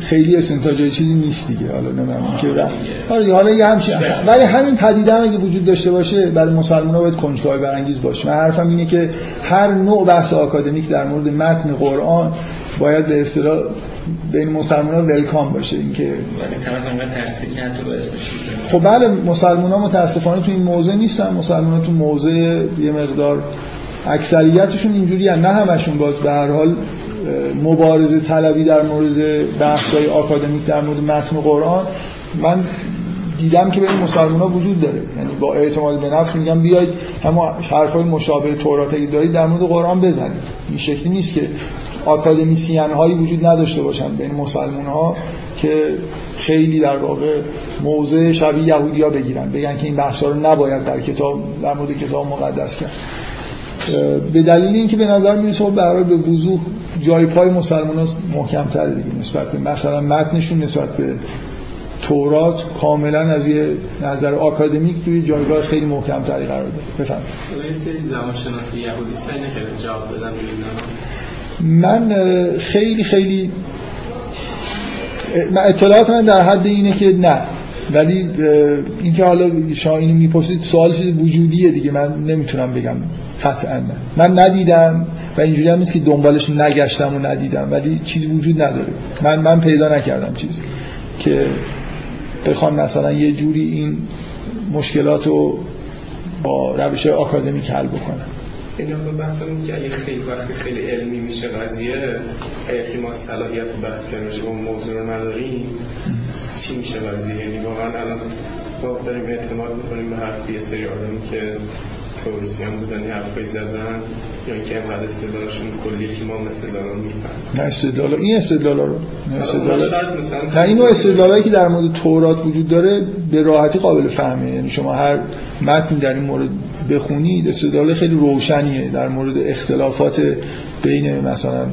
خیلی استنتاجای چیزی نیست دیگه. حالا نمیدونم که آره حالا یه همچین ولی همین پدیده هم اگه وجود داشته باشه برای مسلمان‌ها باید کنجکاوی برانگیز باشه. من حرفم اینه که هر نوع بحث آکادمیک در مورد متن قرآن باید به اصطلاح بین مسلمان‌ها ولکام باشه. این که طرف انقدر ترسیده که حتی با اسمش. خب بله، مسلمان‌ها متاسفانه تو این موضع نیستن. مسلمان‌ها تو موضع یه مقدار اکثریتشون اینجوری هستن، نه همشون، باز به هر حال مبارزه طلبی در مورد بحث‌های آکادمیک در مورد متن قرآن من دیدم که بین مسلمان‌ها وجود داره. یعنی با اعتماد به نفس میگم بیاید همون حرفای مشابه توراتی دارید در مورد قرآن بزنید. این شکلی نیست که آکادمیسیان هایی وجود نداشته باشن بین مسلمان‌ها که خیلی در واقع موضع شبیه یهودی‌ها بگیرن، بگن که این بحث‌ها رو نباید در کتاب در مورد کتاب مقدس کرد. به دلیل اینکه به نظر میاد خب برای به وضوح جای پای مسلمان‌ها محکم‌تر دیگه نسبت به مثلا متنشون، نسبت به تورات کاملا از یه نظر آکادمیک توی جایگاه خیلی محکم تری قرار داره. بفهمید این سری زبانشناسی یهودی سعی نکردن جواب بدن. من خیلی خیلی من اطلاعات من در حد اینه که نه، ولی اینکه حالا شما اینو میپرسید سوال چیز وجودیه دیگه، من نمیتونم بگم قطعا نه. من ندیدم و اینجوری هم نیست که دنبالش نگشتم و ندیدم، ولی چیز وجود نداره. من من پیدا نکردم چیزی که بخوام مثلا یه جوری این مشکلات رو با روش آکادمیک حل بکنم. این رو بحث همون که اگه خیلی وقتی خیلی علمی میشه قضیه، اگه که ما صلاحیت و بحث کردنش با موضوع رو نداریم چی میشه قضیه؟ یعنی واقعا الان ما داریم اعتماد میکنیم به حرف یه سری آدمی که توریسیان بودن یه حرفای زدن، یا اینکه اینقدر استدلالشون کلیه که ما مثلا رو میفهمیم. نه استدلال این استدلالا رو نه استدلال نه اینو استدلالایی که در مورد تورات وجود داره به راحتی قابل فهمه. یعنی شما هر متنی در این مورد بخونید استدلال خیلی روشنیه در مورد اختلافات بین مثلا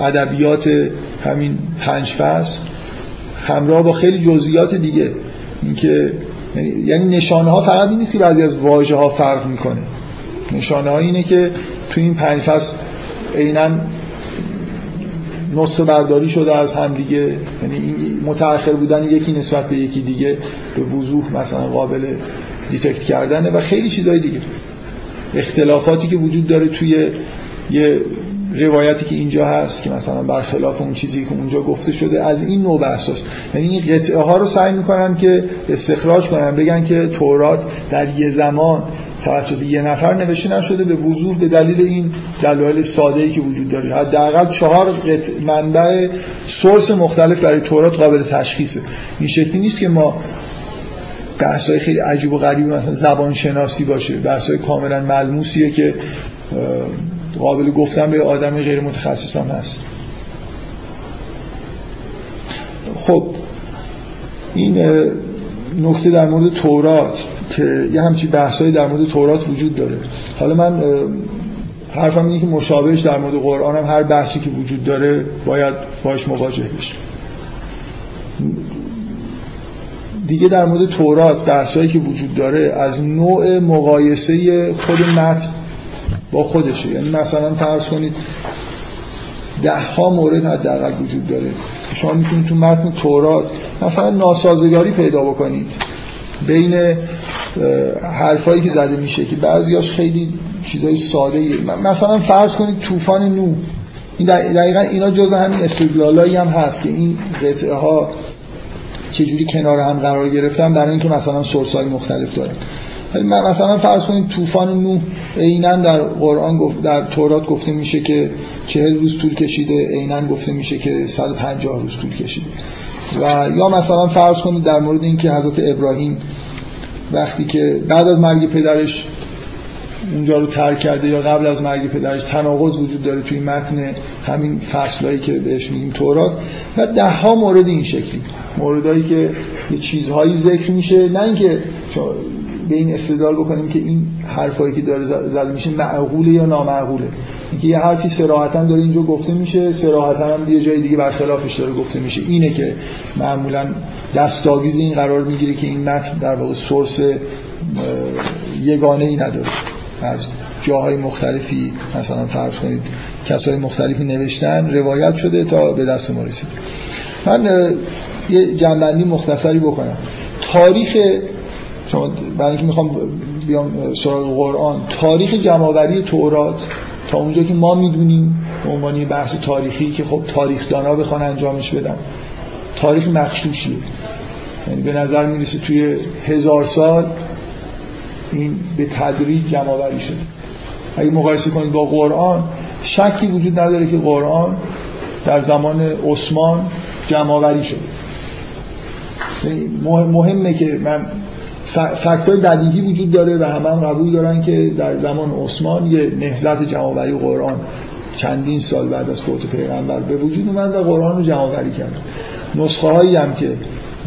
ادبیات همین پنج فصل همراه با خیلی جزئیات دیگه. اینکه یعنی نشانه ها فقط این نیست که بعضی از واژه ها فرق میکنه، نشانه ها اینه که تو این پنج فصل عیناً نسخه برداری شده از هم دیگه. یعنی متأخر بودن یکی نسبت به یکی دیگه به وضوح مثلا قابل دیتکت کردنه و خیلی چیزهای دیگه. اختلافاتی که وجود داره توی یه روایتی که اینجا هست که مثلا برخلاف اون چیزی که اونجا گفته شده، از این نوع بحث است. یعنی این قطعه ها رو سعی میکنن که استخراج کنن، بگن که تورات در یه زمان توسط یه نفر نوشته نشده، به وضوح به دلیل این دلایل ساده‌ای که وجود داره. حداقل چهار قطعه منبع سورس مختلف برای تورات قابل تشخیصه. این شکلی نیست که ما بحث‌های خیلی عجیب و غریب مثلا زبان شناسی باشه، بحث‌های کاملا ملموسیه که قابل گفتن به آدمی غیر متخصص هم هست. خب این نکته در مورد تورات که یه همچین بحثایی در مورد تورات وجود داره. حالا من حرفم اینه که مشابهش در مورد قرآن هم هر بحثی که وجود داره باید باش مواجه بشه دیگه. در مورد تورات بحثایی که وجود داره از نوع مقایسه خود متن با خودشه. یعنی مثلا فرض کنید ده ها مورد حداقل وجود داره. شما میتونید تو متن تورات مثلا ناسازگاری پیدا بکنید بین حرفایی که زده میشه که بعضیاش خیلی چیزای ساده‌ایه. مثلا فرض کنید طوفان نوح. این دقیقاً اینا جزء همین استدلالایی هم هست که این قطعه ها چجوری کنار هم قرار گرفتن برای اینکه مثلا سورس‌های مختلف داره. ولی مثلا فرض کنید طوفان نوح عیناً در قرآن گفت در تورات گفته میشه که چهل روز طول کشیده، عیناً گفته میشه که صد و پنجاه روز طول کشیده. و یا مثلا فرض کنید در مورد اینکه حضرت ابراهیم وقتی که بعد از مرگ پدرش اونجا رو ترک کرده یا قبل از مرگ پدرش، تناقض وجود داره توی متن همین فصلایی که بهش میگیم تورات. و ده ها مورد این شکلی، موردایی که یه چیزهایی ذکر میشه، نه اینکه به این استدلال بکنیم که این حرفایی که داره زده میشه معقوله یا نامعقوله. اینکه یه حرفی صراحتاً داره اینجا گفته میشه، صراحتاً هم یه جای دیگه برخلافش داره گفته میشه. اینه که معمولاً دستاویز این قرار میگیره که این متن در واقع سورس یگانه‌ای نداره، از جاهای مختلفی مثلا فرض کنید کسای مختلفی نوشتن، روایت شده تا به دست ما رسید. من یه جنبندی مختصری بکنم. تاریخ شما، برای اینکه میخوام بیام سراغ قرآن، تاریخ جمع‌آوری تورات تا اونجا که ما میدونیم به عنوان یه بحث تاریخی که خب تاریخ‌دانا بخوان انجامش بدن. تاریخ مغشوشیه، یعنی به نظر میرسه توی هزار سال این به تدریج جمع‌آوری شده. اگه مقایسه کنید با قرآن، شکی وجود نداره که قرآن در زمان عثمان جمع‌آوری شده. مهمه که من فکتای بدیهی وجود داره و همه هم قبول دارن که در زمان عثمان یه نهضت جمع‌آوری قرآن چندین سال بعد از فوت پیغمبر به وجود اومد و قرآن رو جمع‌آوری کرد. نسخه هایی هم که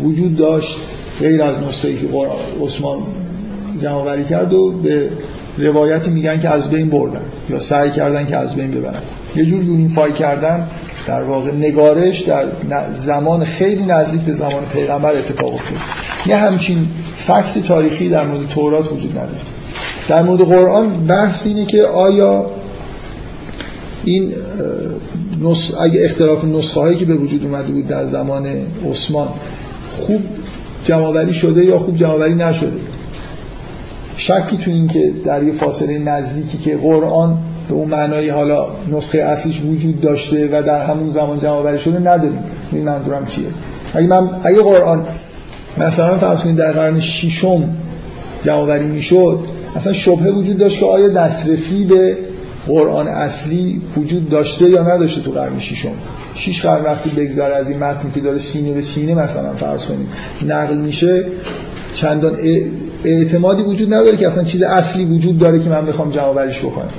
وجود داشت غیر از نسخه‌ای که عثمان جمع‌آوری کرد و به روایتی میگن که از بین بردن یا سعی کردن که از بین ببرن، یه جور یونیفای کردن در واقع نگارش در زمان خیلی نزدیک به زمان پیغمبر اتفاق افتاد. یه همچین فکت تاریخی در مورد تورات وجود نداره. در مورد قرآن بحث اینه که آیا این نس... اگه اختلاف نسخه هایی که به وجود اومده بود در زمان عثمان خوب جمع‌آوری شده یا خوب جمع‌آوری نشده. شکی تو این که در یه فاصله نزدیکی که قرآن به اون معنای حالا نسخه اصلیش وجود داشته و در همون زمان جمع‌آوری شده نداریم. این منظورم چیه؟ اگه من اگه قرآن مثلا فرض کنید در قرن ششم جمع‌آوری میشد، اصلا شبهه وجود داشت که آیا دسترسی به قرآن اصلی وجود داشته یا نداشته تو قرن ششم. شش قرن وقتی بگذره از این متنی که داره سینه به سینه مثلا فرض کنید نقل میشه، چندان اعتمادی وجود نداره که اصلا چیز اصلی وجود داره که من بخوام جمع‌آوریش بکنم.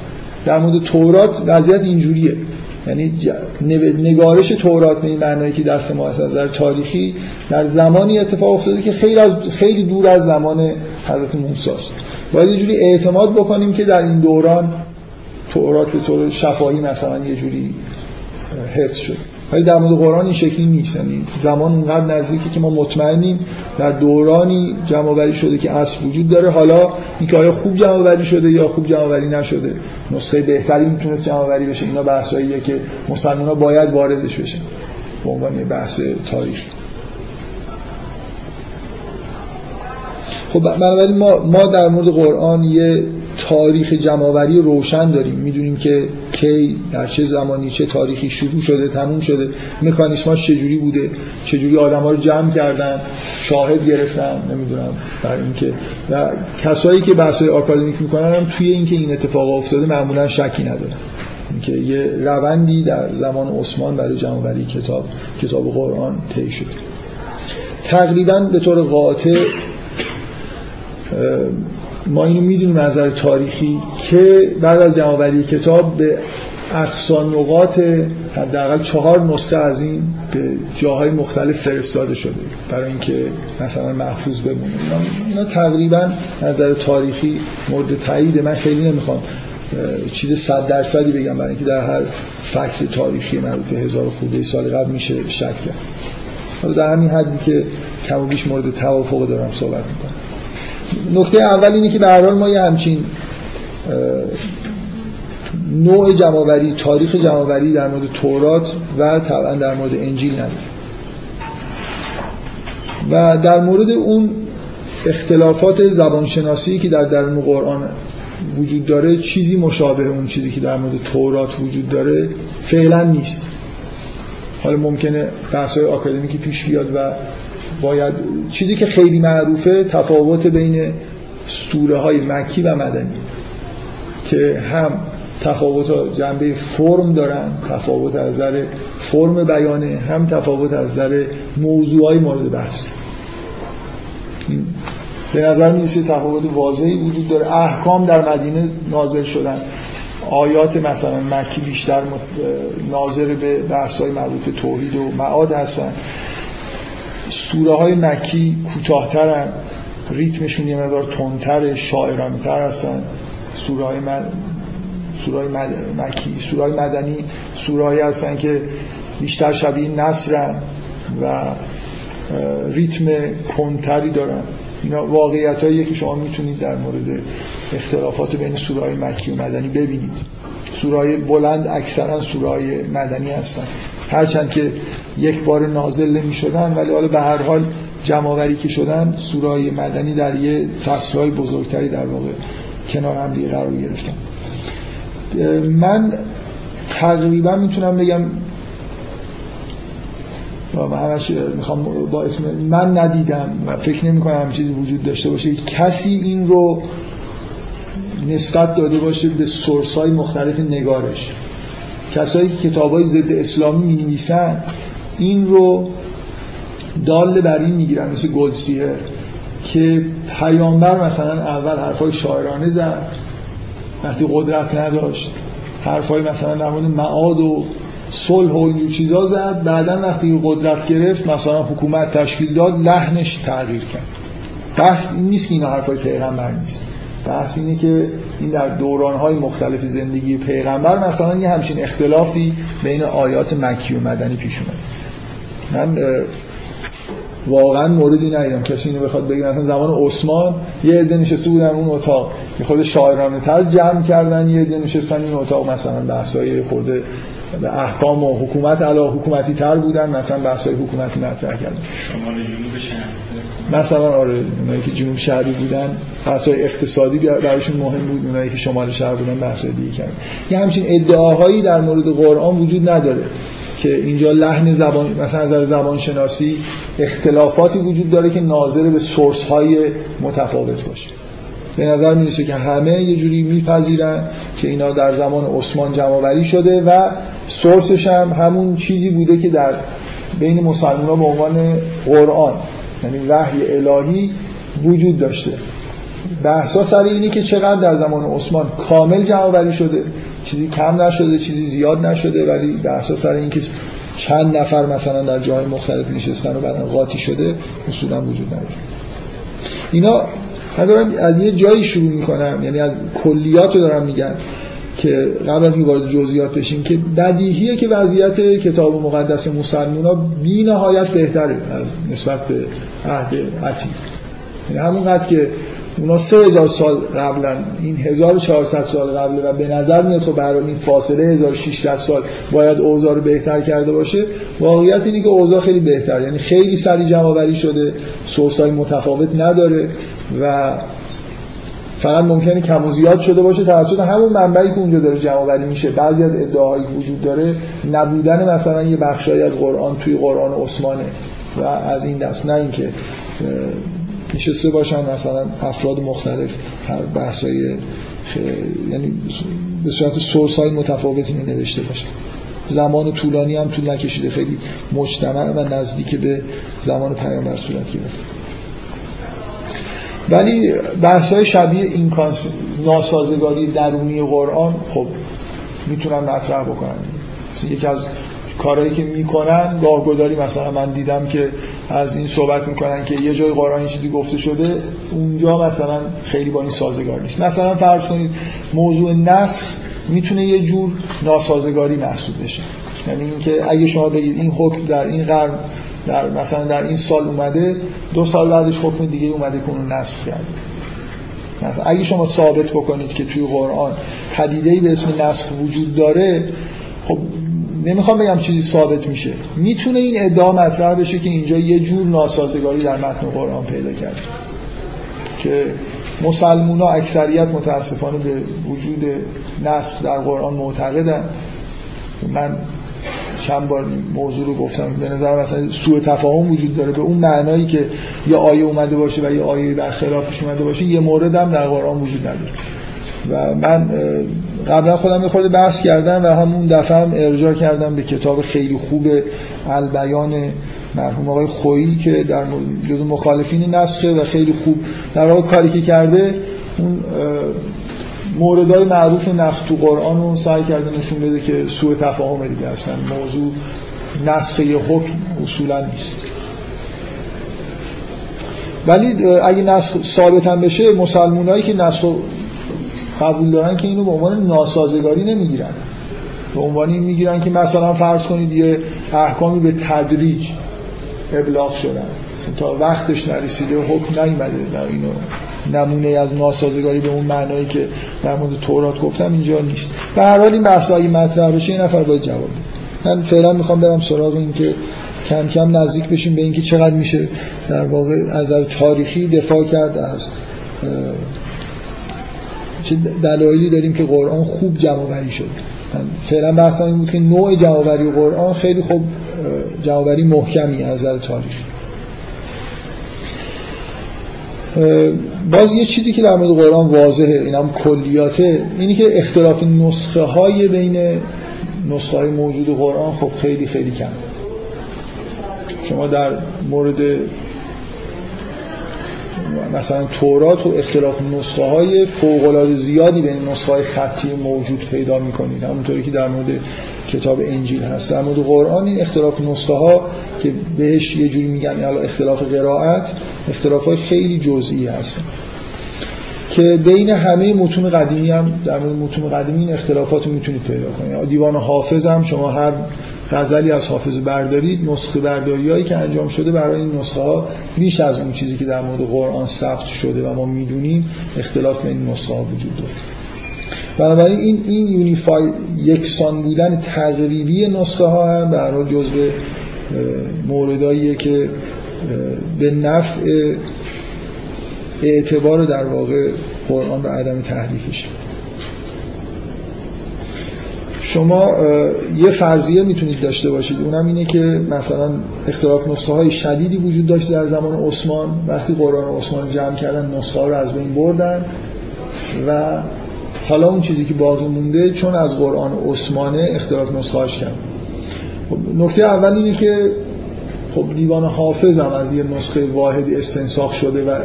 در مورد تورات وضعیت اینجوریه، یعنی نگارش تورات به این معنی که دست ما از نظر تاریخی در زمانی اتفاق افتاده که خیلی از خیلی دور از زمان حضرت موسی است. باید یه جوری اعتماد بکنیم که در این دوران تورات به طور شفاهی مثلا یه جوری حفظ شد. ولی در مورد قرآن این شکلی نیست، یعنی زمان اونقدر نزدیکه که ما مطمئنیم در دورانی جمع‌آوری شده که اصل وجود داره. حالا اینکه آیا خوب جمع‌آوری شده یا خوب جمع‌آوری نشده، نسخه بهتری میتونست جمع‌آوری بشه، اینا بحثاییه که مسلمان‌ها باید واردش بشن به عنوان بحث تاریخی. خب بنابراین ما ما در مورد قرآن یه تاریخ جمع‌آوری روشن داریم، میدونیم که کی در چه زمانی چه تاریخی شروع شده تموم شده، مکانیزماش چجوری بوده، چجوری آدم‌ها رو جمع کردن، شاهد گرفتن، نمیدونم برای اینکه و کسایی که بحث‌های آکادمیک میکنن هم توی اینکه این اتفاق افتاده معمولا شکی ندارن، اینکه یه روندی در زمان عثمان برای جمع‌آوری کتاب کتاب قرآن طی شده. تقریباً به طور قاطع ما اینو میدونیم از نظر تاریخی که بعد از جمع‌آوری کتاب به اقصا نقاط حداقل چهار نسخه از این به جاهای مختلف فرستاده شده برای اینکه مثلا محفوظ بمونه. اینا تقریبا از نظر تاریخی مورد تایید. من خیلی نمیخوام چیز صد درصدی بگم برای اینکه در هر فکت تاریخی مربوط به هزار خورده سال قبل میشه شک کرد. در همین حدی که کم و بیش مورد توافق دارم صحبت میکنم. نکته اول اینه که به هر حال ما یه همچین نوع جمع‌آوری، تاریخ جمع‌آوری در مورد تورات و طبعا در مورد انجیل نداریم و در مورد اون اختلافات زبانشناسی که در درون قرآن وجود داره چیزی مشابه اون چیزی که در مورد تورات وجود داره فعلا نیست. حالا ممکنه بحث‌های آکادمیکی پیش بیاد و باید چیزی که خیلی معروفه تفاوت بین سوره های مکی و مدنی که هم تفاوت جنبه فرم دارن، تفاوت از نظر فرم بیانه، هم تفاوت از نظر موضوعهای مورد بحث. به نظر میرسه تفاوت واضحی وجود داره. احکام در مدینه نازل شدن، آیات مثلا مکی بیشتر ناظر به بحث های مربوط به توحید و معاد هستن، سوره های مکی کوتاه‌ترن، ریتمشون یه مقدار تندتر، شاعرانه‌تر هستن. سوره های مد... سوره های مد... مکی سوره های مدنی سوره هایی هستن که بیشتر شبیه نثرن و ریتم کندتری دارن. اینا واقعیتاییه که شما میتونید در مورد اختلافات بین سوره های مکی و مدنی ببینید. سوره های بلند اکثرا سوره های مدنی هستن، هرچند که یک بار نازل نمی شدن، ولی حالا به هر حال جمع‌آوری که شدن سوره‌های مدنی در یه فصل‌های بزرگتری در واقع کنار هم دیگه قرار گرفتن. من تقریبا میتونم بگم همش میخوام با اسم من ندیدم و فکر نمی کنم همین چیزی وجود داشته باشه، کسی این رو نسبت داده باشه به سورس‌های مختلف نگارش. کسایی که کتاب‌های ضد اسلامی می‌نویسن این رو دال بر این می‌گیرن، مثل گلسیر که پیامبر مثلا اول حرفای شاعرانه زد وقتی قدرت نداشت، حرفای مثلا در مورد معاد و صلح و اینجور چیزا زد، بعدا وقتی قدرت گرفت مثلا حکومت تشکیل داد لحنش تغییر کرد. بحث این نیست که این حرفای پیغمبر نیست، بحث اینه که این در دوران‌های مختلف زندگی پیغمبر مثلا یه همچین اختلافی بین آیات مکی و مدنی پیش اومد. من واقعا موردی ندیدم کسی اینو بخواد بگه. مثلا زمان عثمان یه عده نشسته بودن اون اتاق، یه خود شاعرانه تر جمع کردن، یه عده نشستن این اتاق، مثلا بحث‌های خود به احکام و حکومت علا حکومتی تر بودن، مثلا بحث‌های حکومتی مطرح کردن. شمال جنوب شهر مثلا، آره اونایی که جنوب شهری بودن بحث‌های اقتصادی براشون مهم بود، اونایی که شمال شهر بودن بحث‌های دیگه کردن. یه همچین ادعاهایی در مورد قرآن وجود نداره که اینجا لحن زبان مثلا از نظر زبان شناسی اختلافاتی وجود داره که ناظر به سورس‌های متفاوت باشه. به نظر میرسه که همه یه جوری میپذیرن که اینا در زمان عثمان جمع‌آوری شده و سورسش هم همون چیزی بوده که در بین مسلمان‌ها به عنوان قرآن، یعنی وحی الهی وجود داشته. بحثا سر اینه که چقدر در زمان عثمان کامل جمع‌آوری شده، چیزی کم نشده، چیزی زیاد نشده، ولی بحثا سر اینه که چند نفر مثلا در جای مختلف نشستن و بعداً قاطی شده اصولاً وجود نداره. اینا من دارم از یه جایی شروع میکنم، یعنی از کلیات رو دارم میگم که قبل از اینکه وارد جزئیات بشیم که بدیهیه که وضعیت کتاب مقدس مسلمان‌ها بی نهایت بهتره از نسبت به عهد عتیق. یعنی همونقدر که اونا سه هزار سال قبلن، این هزار و چهارصد سال قبله و به نظر میاد تو برای این فاصله هزار و ششصد سال باید اوضاع رو بهتر کرده باشه، واقعیت اینه که اوضاع خیلی بهتر، یعنی خیلی سریع جمع‌آوری شده، سورس‌های متفاوت نداره و فقط ممکنه کم و زیاد شده باشه توسط همون منبعی که اونجا داره جمع‌آوری میشه. بعضی از ادعاهایی وجود داره نبودن مثلا یه بخشایی از قرآن توی قرآن عثمانه و از این دست، نه اینکه نشسته باشن مثلا افراد مختلف هر بحثای خ... یعنی به صورت سورس‌های متفاوتی نوشته باشن. زمان طولانی هم طول نکشیده، خیلی مجتمع و نزدیک به زمان پیامبر صورت گرفت. ولی بحث‌های شبیه این کانس... ناسازگاری درونی قرآن خب میتونن مطرح بکنن. یکی از کارهایی که میکنن گاهگداری، مثلا من دیدم که از این صحبت میکنن که یه جای قرآن چیزی گفته شده اونجا مثلا خیلی با این سازگار نیست. مثلا فرض کنید موضوع نسخ میتونه یه جور ناسازگاری محسوب بشه، یعنی اینکه اگه شما بگید این حکم در این قرن در مثلا در این سال اومده، دو سال بعدش حکم دیگه اومده که اون نسخ کرده. مثلا اگه شما ثابت بکنید که توی قرآن پدیده‌ای به اسم نسخ وجود داره، خب نمیخوام بگم چیزی ثابت میشه، میتونه این ادعا مطرح بشه که اینجا یه جور ناسازگاری در متن قرآن پیدا کرده که مسلمونا اکثریت متاسفانه به وجود نسخ در قرآن معتقدن. من چند بار موضوع رو گفتم، به نظر مثلا سوء تفاهم وجود داره به اون معنایی که یه آیه اومده باشه و یه آیه برخلافش اومده باشه، یه مورد هم در قرآن وجود نداره. و من قبلا خودم یه خورده بحث کردم و همون دفعه هم ارجاع کردم به کتاب خیلی خوب البیان مرحوم آقای خویی که در جزو مخالفین نسخه و خیلی خوب در واقع کاری که کرده اون موردهای معروف نسخ تو قرآن رو سعی کرده نشون بده که سوء تفاهم دیگه اصلا موضوع نسخه حکم اصولا نیست. ولی اگه نسخ ثابت هم بشه، مسلمانایی که نسخ قبول دارن که اینو به عنوان ناسازگاری نمیگیرن، به عنوان این میگیرن که مثلا فرض کنید یه احکامی به تدریج ابلاغ شدن تا وقتش نرسیده حکم نیومده. در اینو نمونه از ناسازگاری به اون معنایی که در مورد تورات گفتم اینجا نیست. به هر حال این بحثایی مطرح بشه یه نفر باید جواب بده. من فعلا میخوام برم سراغ این که کم کم نزدیک بشیم به اینکه چقدر میشه در واقع از نظر تاریخی دفاع کرد از چه دلایلی داریم که قرآن خوب جمع‌آوری شد فعلا بحثم این بود که نوع جوابری قرآن خیلی خوب جوابری محکمی از نظر تاریخی. باز یه چیزی که در مورد قرآن واضحه، اینم کلیاته، اینی که اختلاف نسخه های بین نسخه های موجود قرآن خب خیلی خیلی کم. شما در مورد مثلا تورات و اختلاف نسخه های فوق‌العاده زیادی بین نسخه های خطی موجود پیدا میکنید، همونطوری که در مورد کتاب انجیل هست. در مورد قرآن این اختلاف نسخه ها که بهش یه جوری میگن اختلاف قرائت، اختلاف های خیلی جزئی هست که بین همه متون قدیمی هم در مورد متون قدیمی این اختلافات میتونید پیدا کنید. دیوان حافظ هم شما هر غزلی از حافظ بردارید، نسخه برداری هایی که انجام شده برای این نسخه ها بیش از اون چیزی که در مورد قرآن ثبت شده و ما میدونیم اختلاف بین این نسخه ها وجود داره. بنابراین این این یونیفای یکسان بودن تقریبی نسخه ها هم برای جزء مورداییه که به نفع اعتبار در واقع قرآن و عدم تحریفش. شما یه فرضیه میتونید داشته باشید، اونم اینه که مثلا اختلاف نسخه های شدیدی وجود داشت در زمان عثمان. وقتی قرآن و عثمان جمع کردن نسخه ها رو از بین بردن و حالا اون چیزی که باقی مونده چون از قرآن و عثمانه اختلاف نسخه هاش کم. نکته اول اینه که خب دیوان حافظ هم از یه نسخه واحد استنساخ شده و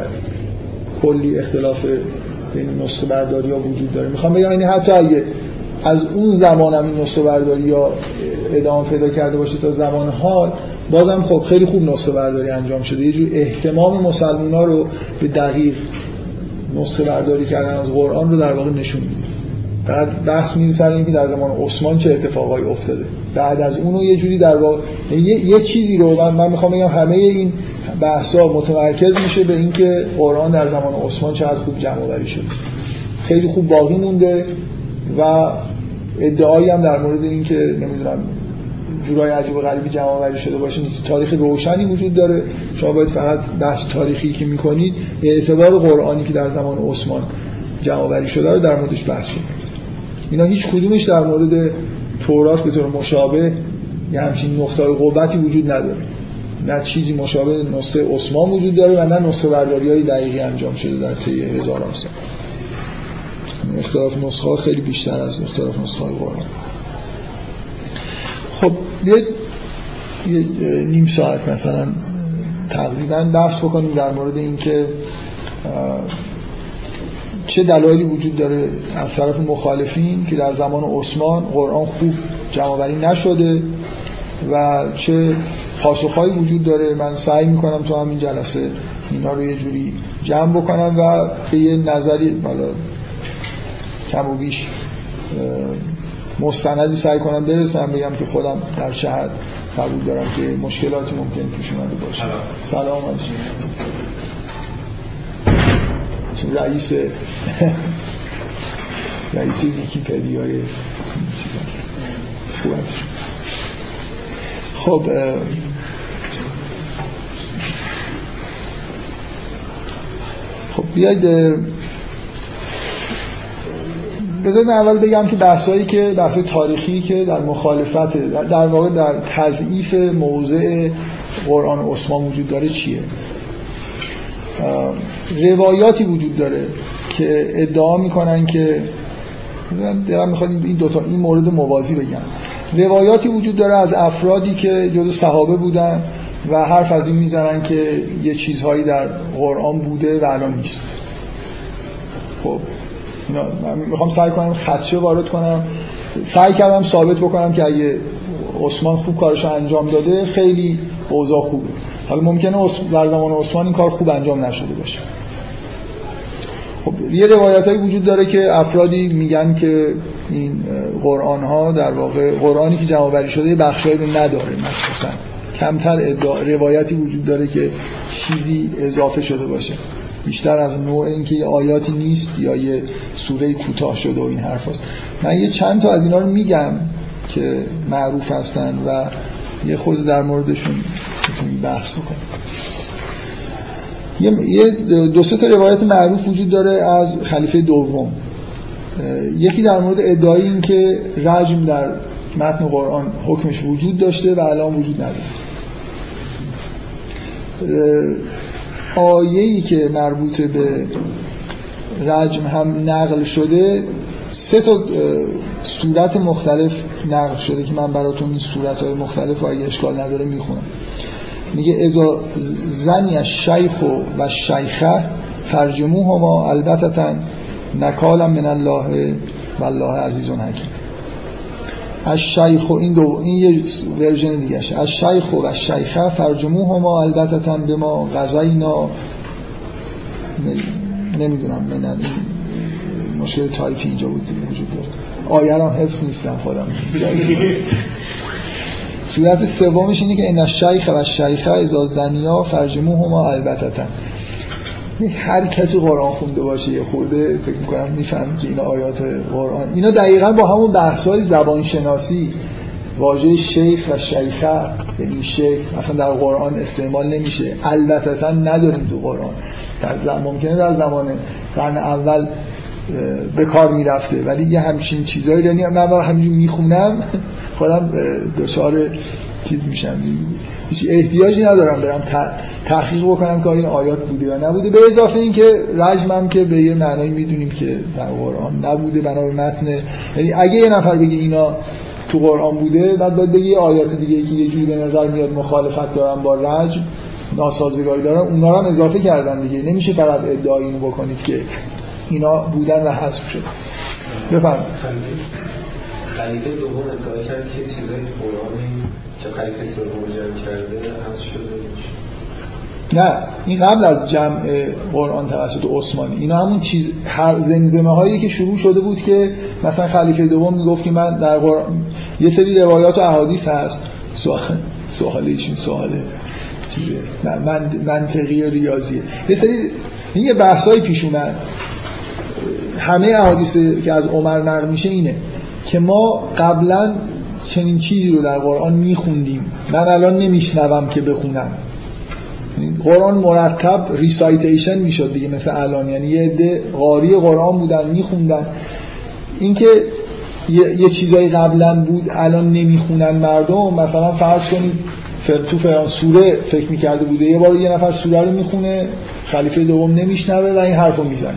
کلی اختلاف بین نسخه برداری ها وجود داره. میخوام بگم یعنی حتی اگه از اون زمان هم این نسخه برداری ها ادامه پیدا کرده باشه تا زمان حال، بازم خب خیلی خوب نسخه برداری انجام شده. یه جور اهتمام مسلمان ها رو به دقیق نسخه برداری کردن از قرآن رو در واقع نشون میده. بعد بحث میره سر اینکه در زمان عثمان چه اتفاقایی افتاده، بعد از اونو یه جوری در واقع یه, یه چیزی رو من, من میخوام بگم همه این بحثا متمرکز میشه به اینکه قرآن در زمان عثمان چقدر خوب جمع آوری شده، خیلی خوب باقی مونده و ادعایی هم در مورد اینکه نمیدونم جورای عجیب و غریبی جمع آوری شده باشه نیست. تاریخ روشنی وجود داره. شما باید فقط بحث تاریخی که میکنید اعتبار قرآنی که در زمان عثمان جمع آوری شده رو در موردش بحث کنید. اینا هیچ کدومش در مورد تورات به طور مشابه یه همچین نقطه‌ای قوتی وجود نداره، نه چیزی مشابه نسخه عثمان وجود داره و نه نسخه برداری‌های دقیقی انجام شده در طی هزاران سال. اختلاف نسخه‌ها خیلی بیشتر از اختلاف نسخه‌های قرآن. خب یه نیم ساعت مثلا تقریبا بحث بکنیم در مورد اینکه چه دلایلی وجود داره از طرف مخالفین که در زمان عثمان قرآن خوب جمع‌آوری نشده و چه پاسخهایی وجود داره. من سعی میکنم تو همین جلسه اینا رو یه جوری جمع بکنم و به یه نظری بالا کم و بیش مستندی سعی کنم برسم، بگم که خودم در چه حد قبول دارم که مشکلاتی ممکن پیش اومده باشه. سلام علیکم. رئیس رئیس ویکی‌پدیای خوب هست. خب خب بیاید بذارید اول بگم که بحثایی که بحث تاریخی که در مخالفت در واقع در تضعیف موضع قرآن عثمان وجود داره چیه. روایاتی وجود داره که ادعا میکنن که دارم میخواد این دوتا این مورد موازی بگم. روایاتی وجود داره از افرادی که جز صحابه بودن و حرف از این میزنن که یه چیزهایی در قرآن بوده و الان نیست. خب اینا من میخوام سعی کنم خدشه وارد کنم، سعی کردم ثابت بکنم که اگه عثمان خوب کارشو انجام داده خیلی اوضاع خوبه. حالا ممکنه در زمان عثمان این کار خوب انجام نشده باشه. خب یه روایتایی وجود داره که افرادی میگن که این قرآن ها در واقع قرآنی که جمع آوری شده بخشایی رو نداره، مثلا کمتر ادعا... روایتی وجود داره که چیزی اضافه شده باشه، بیشتر از نوع اینکه یه آیاتی نیست یا یه سوره کوتاه شده و این حرف هست. من یه چند تا از اینا رو میگم که معروف هستن و یه خود در موردشون بحث بکنم. یه دو سه تا روایت معروف وجود داره از خلیفه دوم یکی در مورد ادعای این که رجم در متن قرآن حکمش وجود داشته و الان وجود نداره. آیه‌ای که مربوط به رجم هم نقل شده سه تا صورت مختلف نقل شده که من براتون این صورت‌های مختلف و اگه اشکال نداره میخونم. میگه اذا زنی الشیخ و شیخه فرجموهما البتة نکالا من الله والله عزیز حکیم. الشیخ این دو این یه ورژن دیگه اش. الشیخ و شیخه فرجموهما البتة بما غزینا نمیدونم من مشکل تایپی اینجا بود وجود داره. آیه را حفظ نیستم خودم. صورت سومش اینه که ان الشیخ و شیخه اذا زنیا فرجموهما البتة. هر کسی قرآن خونده باشه یه خورده فکر میکنم میفهمی که این آیات قرآن اینا دقیقا با همون بحث‌های زبانشناسی واژه شیخ و شیخه به این شکل اصلا در قرآن استعمال نمیشه، البته نداریم تو قرآن. در ممکنه در زمان قرن اول به کار میرفته ولی یه همچین چیزایی رو من با همینجور میخونم خودم دچار چیز میشم، هیچ احتیاجی ندارم برم تحقیق بکنم که این آیات بوده یا نبوده. به اضافه این که رجمم که به یه معنایی میدونیم که در قرآن نبوده بنا به متن، یعنی اگه یه نفر بگه اینا تو قرآن بوده بعد باید بگه آیات دیگه که یه جوری به نظر میاد مخالفت دارن با رجم ناسازگاری دارن اونا رو هم اضافه کردن دیگه، نمیشه فقط ادعای اینو بکنید که اینا بودن و حذف شد. بفرمایید. خلیفه دوم ادعا کرد که چیزای قرآنی که خلیفه سوم جمع کرده حذف شده. نه این قبل از جمع قرآن توسط عثمانی، اینا همون چیز زمزمه هایی که شروع شده بود که مثلا خلیفه دوم میگفت که من در قرآن یه سری روایات و احادیث هست سوال سوالیشون سواله چیزه من منطقی و ریاضیه یه سری یه بحثای پیش اومد. همه احادیثی که از عمر نقل میشه اینه که ما قبلا چنین چیزی رو در قرآن میخوندیم، من الان نمیشنوم که بخونم. قرآن مرتب ریسایتیشن میشد دیگه مثل الان، یعنی یه عده قاری قرآن بودن میخوندن. اینکه یه, یه چیزایی قبلا بود الان نمیخونن مردم، مثلا فرض کنید تو فران سوره فکر میکرده بوده یه بار یه نفر سوره رو میخونه خلیفه دوم نمیشنوه و این حرفو میزنه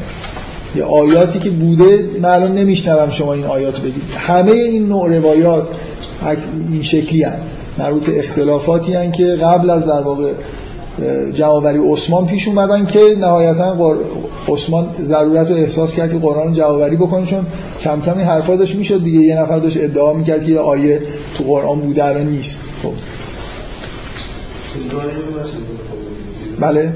یه آیاتی که بوده من الان نمیشنوم شما این آیات بگید. همه این نوع روایات این شکلی هست، مربوط اختلافاتی هست که قبل از در واقع جمع‌آوری عثمان پیش اومدن که نهایتا عثمان ضرورت رو احساس کرد که قرآن جمع‌آوری بکنه، چون کم کم این حرفا داشت میشد دیگه. یه نفر داشت ادعا میکرد که یه آیه تو قرآن بوده الان نیست. خب بله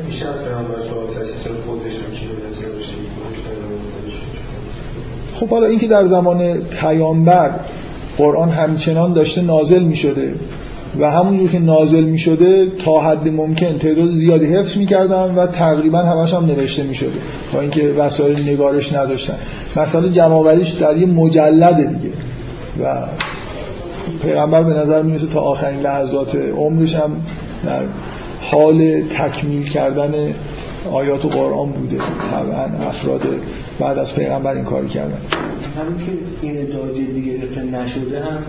خب حالا این که در زمان پیامبر قرآن همچنان داشته نازل می شده و همونجور که نازل می شده تا حد ممکن تعداد زیادی حفظ می کردن و تقریبا همش هم نوشته می شده تا اینکه وسایل نگارش نداشتن. مثلا جمع‌آوریش در یه مجلد دیگه و پیامبر به نظر می رسه تا آخرین لحظات عمرش هم در حال تکمیل کردن آیات و قرآن بوده. طبعا افراد بعد از پیغمبر این کاری کردن. همین که این ادعای دیگه گرفته نشده هم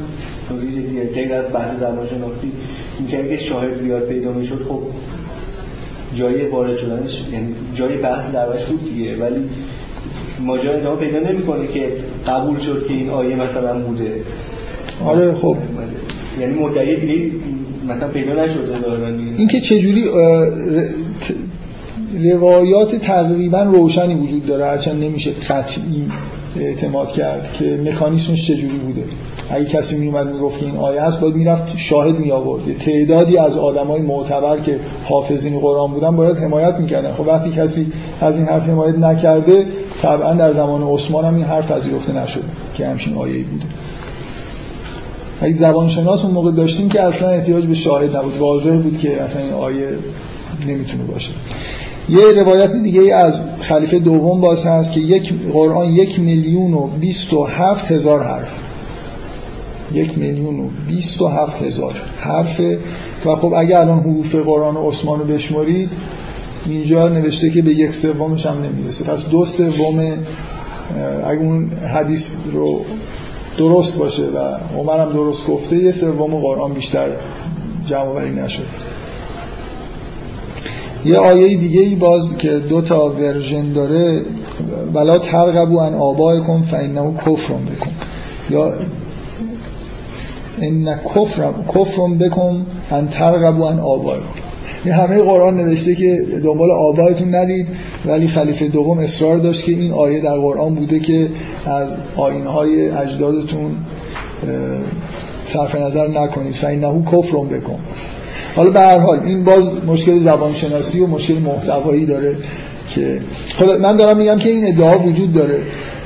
توی دیگه غیر از بحث زبانشناسی میگه که شاهد زیاد پیدا میشد خب جای وارد شدنش یعنی جای بحث دروش بود دیگه، ولی ماجرا اینجا پیدا نمیکنه که قبول شد که این آیه مثلا بوده. آره خب یعنی مدعی دیگه مثلا پیدا نشده دارن این که چه جوری روایات تقریبا روشنی وجود داره هرچند نمیشه قطعی اعتماد کرد که مکانیزمش چجوری بوده. اگه کسی میومد میگفت این آیه هست باید میرفت شاهد میآورد. تعدادی از آدمای معتبر که حافظین قرآن بودن باید حمایت میکردن. خب وقتی کسی از این حرف حمایت نکرده طبعا در زمان عثمان هم این حرف پذیرفته نشد که همچین آیه‌ای بوده. اگه زبانشناس اون موقع داشتیم که اصلا احتیاج به شاهد نبود، واضح بود که اصلا این آیه نمیتونه باشه. یه روایت دیگه از خلیفه دوم باز هست که یک قرآن یک میلیون و بیست و هفت هزار حرف یک میلیون و بیست و هفت هزار حرفه و خب اگه الان حروف قرآن و عثمان رو بشمارید اینجا نوشته که به یک سومش هم نمیرسه، پس دو سوم اگه اون حدیث رو درست باشه و عمرم درست گفته، یه سوم قرآن بیشتر جمع آوری نشد. یه آیه دیگه ای باز که دو تا ورژن داره، ولا ترغبوا عن آبائکم فانه کفر بکم، یا ان کفر کفر بکم ان ترغبوا عن آبائکم. این همه قرآن نوشته که دنبال آبایتون نرید، ولی خلیفه دوم اصرار داشت که این آیه در قرآن بوده که از آیین‌های اجدادتون صرف نظر نکنید، فإنه کفر بکم. حالا به هر حال این باز مشکل زبانشناسی و مشکل محتوایی داره که خب من دارم میگم که این ادعا وجود داره،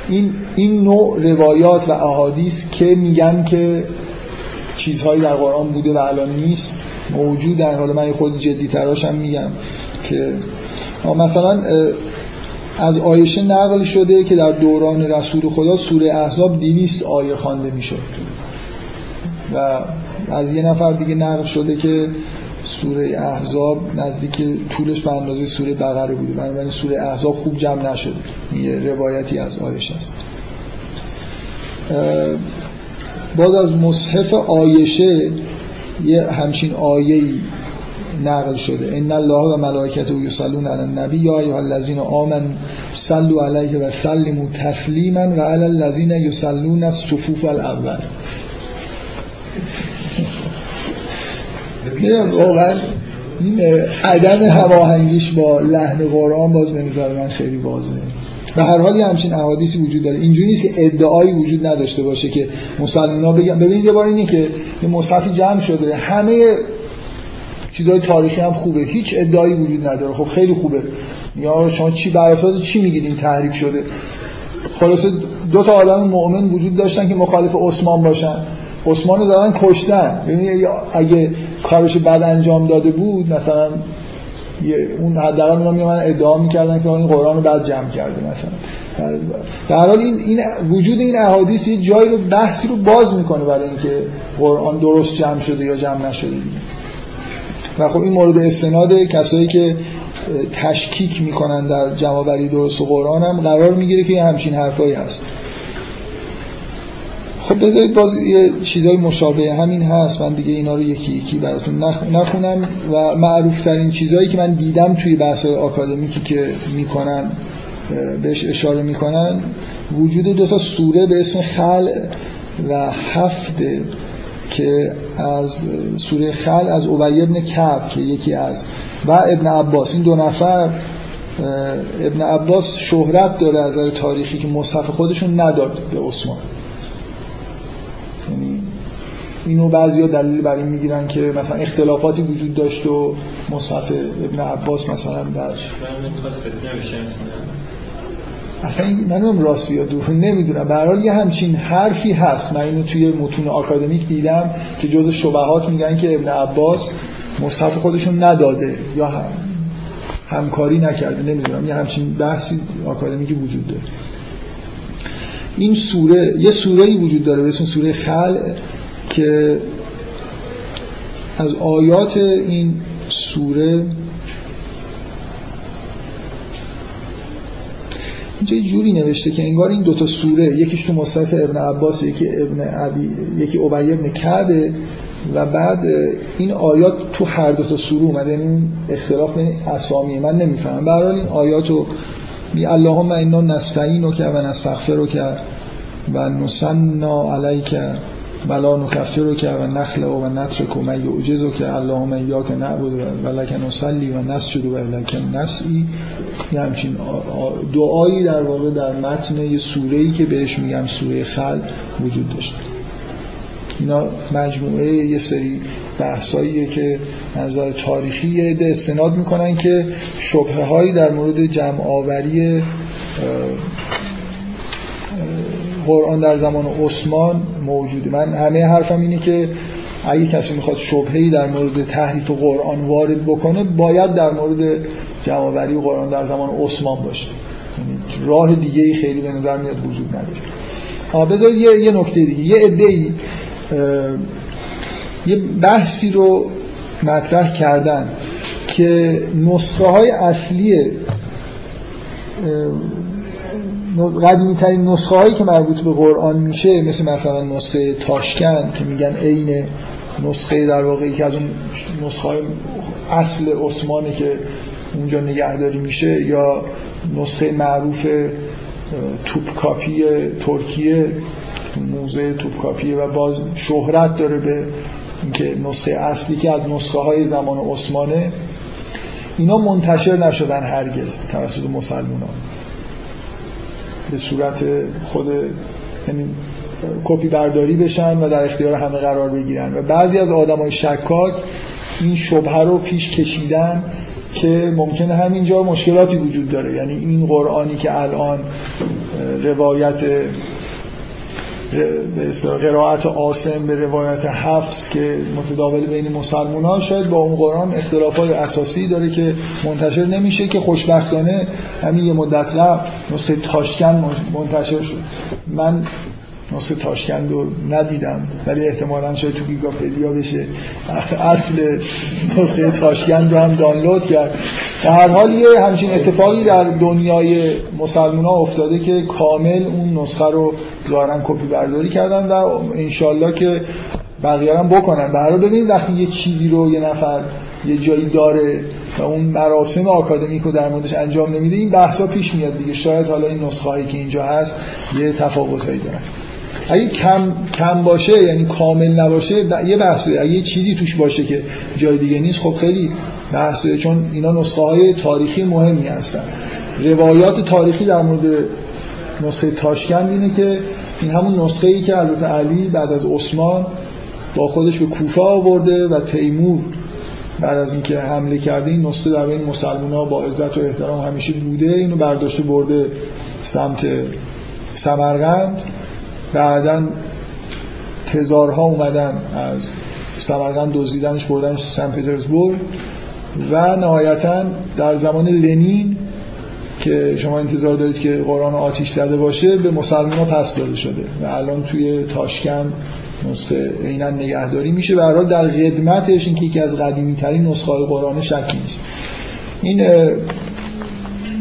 این این نوع روایات و احادیث که میگن که چیزهایی در قرآن بوده و الان نیست موجودن. حالا من خود جدی تراشم میگم که مثلا از عایشه نقل شده که در دوران رسول خدا سوره احزاب دویست آیه خوانده میشد، و از یه نفر دیگه نقل شده که سوره احزاب نزدیک طولش به اندازه سوره بقره بوده، بنابراین سوره احزاب خوب جمع نشد. یه روایتی از عایشه است. باز از مصحف عایشه یه همچین آیه‌ای نقل شده، ان الله و ملائکته یصلون علی النبی یا ایها الذین آمنوا صلوا علیه و سلموا تسلیما و علی الذین یصلون الصفوف الاول. واقعا این عدم هماهنگیش با لحن قرآن باز به نظر من خیلی واضحه. به هر حال همچین احادیثی وجود داره، اینجوری نیست که ادعایی وجود نداشته باشه که مسلمان‌ها بگن. ببینید یه بار اینی که یه مصحفی جمع شده، همه چیزهای تاریخی هم خوبه، هیچ ادعایی وجود نداره، خب خیلی خوبه. یا شما چی بر اساس چی میگید این تحریف شده؟ خلاصه دو تا آدم مؤمن وجود داشتن که مخالف عثمان باشن، عثمان رو زدن کشتن. ببینید اگه کارش بد انجام داده بود مثلا اون حداقل اونا میان ادعا میکردن که این قرآن رو بعد جمع کرده مثلا. در حال این, این وجود این احادیث یه جایی رو بحثی رو باز میکنه برای اینکه قرآن درست جمع شده یا جمع نشده دیگه. و خب این مورد استناد کسایی که تشکیک میکنن در جمع آوری درست قرآن هم قرار میگیره که همچین حرفایی هست. خب بذارید باز یه چیزای مشابه همین هست، من دیگه اینا رو یکی یکی براتون نخونم و معروف ترین چیزایی که من دیدم توی بحث‌های آکادمیکی که میکنن بهش اشاره میکنن، وجود دو تا سوره به اسم خلع و هفت که از سوره خلع از ابی ابن کعب که یکی از و ابن عباس. این دو نفر ابن عباس شهرت داره از نظر تاریخی که مصحف خودشون نداد به عثمان. اینو بعضیا دلیل برای این میگیرن که مثلا اختلافاتی وجود داشت و مصحف ابن عباس مثلا در اصلا منم راستی یا دروغ نمیدونم، به هر حال یه همچین حرفی هست. من اینو توی متون آکادمیک دیدم که جزء شبهات میگن که ابن عباس مصحف خودشون نداده یا هم همکاری نکرده، نمیدونم. یه همچین بحثی آکادمیکی وجود داره. این سوره یه سوره‌ای وجود داره به اسم سوره خلع که از آیات این سوره اینجا یه جوری نوشته که انگار این دوتا سوره یکیش تو مصحف ابن عباس، یکی ابن ابی یکی ابی ابن کعب، و بعد این آیات تو هر دوتا سوره اومده. این اختلاف بین اسامی من نمیفهمم. به هر حال این آیاتو بی اللهم انا نستعینک و نستغفرک و نثنا علیک بلا نکفرک و نخلع و نترک من یعجزک اللهم ایاک نعبد و لک نصلی و نسجد و الیک نسعی. یه همچین دعایی در واقع در متن یه سوره‌ای که بهش میگم سوره خلع وجود داشت. اینا مجموعه یه سری بحثاییه که از نظر تاریخی یه عده استناد میکنن که شبهه هایی در مورد جمع آوری قرآن در زمان عثمان موجوده. من همه حرفم اینه که اگه کسی میخواد شبهه‌ای در مورد تحریف قرآن وارد بکنه، باید در مورد جمع آوری قرآن در زمان عثمان باشه. راه دیگه‌ای خیلی به نظر میاد وجود نداره. آها بذارید یه یه نکته دیگه. یه عده‌ای یه بحثی رو مطرح کردن که نسخه های اصلی قدیمی‌ترین نسخه‌هایی که مربوط به قرآن میشه مثل مثلا نسخه تاشکند که میگن عین نسخه در واقع یکی از اون نسخه‌های اصل عثمانه که اونجا نگهداری میشه، یا نسخه معروف توپکاپی ترکیه، موزه توپکاپیه و باز شهرت داره به اینکه نسخه اصلی که از نسخه‌های زمان عثمانه. اینا منتشر نشدن هرگز توسط مسلمانان به صورت خود یعنی کپی برداری بشن و در اختیار همه قرار بگیرن، و بعضی از آدمای شکاک این شبهه رو پیش کشیدن که ممکنه همینجا مشکلاتی وجود داره، یعنی این قرآنی که الان روایت به اصطلاح قرائت عاصم به روایت حفص که متداول بین مسلمان‌ها شاید با اون قرآن اختلافات اساسی داره که منتشر نمیشه، که خوشبختانه همین یه مدت قبل نسخه تاشکند منتشر شد. من نسخه تاشکند رو ندیدم ولی احتمالاً شاید تو گیگاپدیا بشه اصل نسخه تاشکند رو هم دانلود کرد. در هر حال یه همچین اتفاقی در دنیای مسلمان‌ها افتاده که کامل اون نسخه رو ظاهراً کپی برداری کردن و انشالله که بقیه هم بکنن. در هر حال ببینید وقتی یه چیزی رو یه نفر یه جایی داره و اون مراسم آکادمیکو در موردش انجام نمیده این بحثا پیش میاد دیگه. شاید حالا این نسخه‌ای که اینجا هست یه تفاوتایی داره. اگه کم کم باشه یعنی کامل نباشه یه بحثه، اگه چیزی توش باشه که جای دیگه نیست خب خیلی بحثه، چون اینا نسخه های تاریخی مهمی هستن. روایات تاریخی در مورد نسخه تاشکند اینه که این همون نسخه ای که حضرت علی بعد از عثمان با خودش به کوفه آورده و تیمور بعد از اینکه حمله کرده این نسخه در بین مسلمان‌ها با عزت و احترام همیشه بوده، اینو برداشته برده سمت سمرقند. بعدا تزارها اومدن از سمرقند دزدیدنش بردنش سن پترزبورگ و نهایتا در زمان لنین که شما انتظار دارید که قرآن آتیش زده باشه به مسلمان‌ها پس داده شده و الان توی تاشکند نسخه عیناً نگهداری میشه. به هر حال در قدمتش اینکه یکی از قدیمی ترین نسخه قرآن شکی نیست. این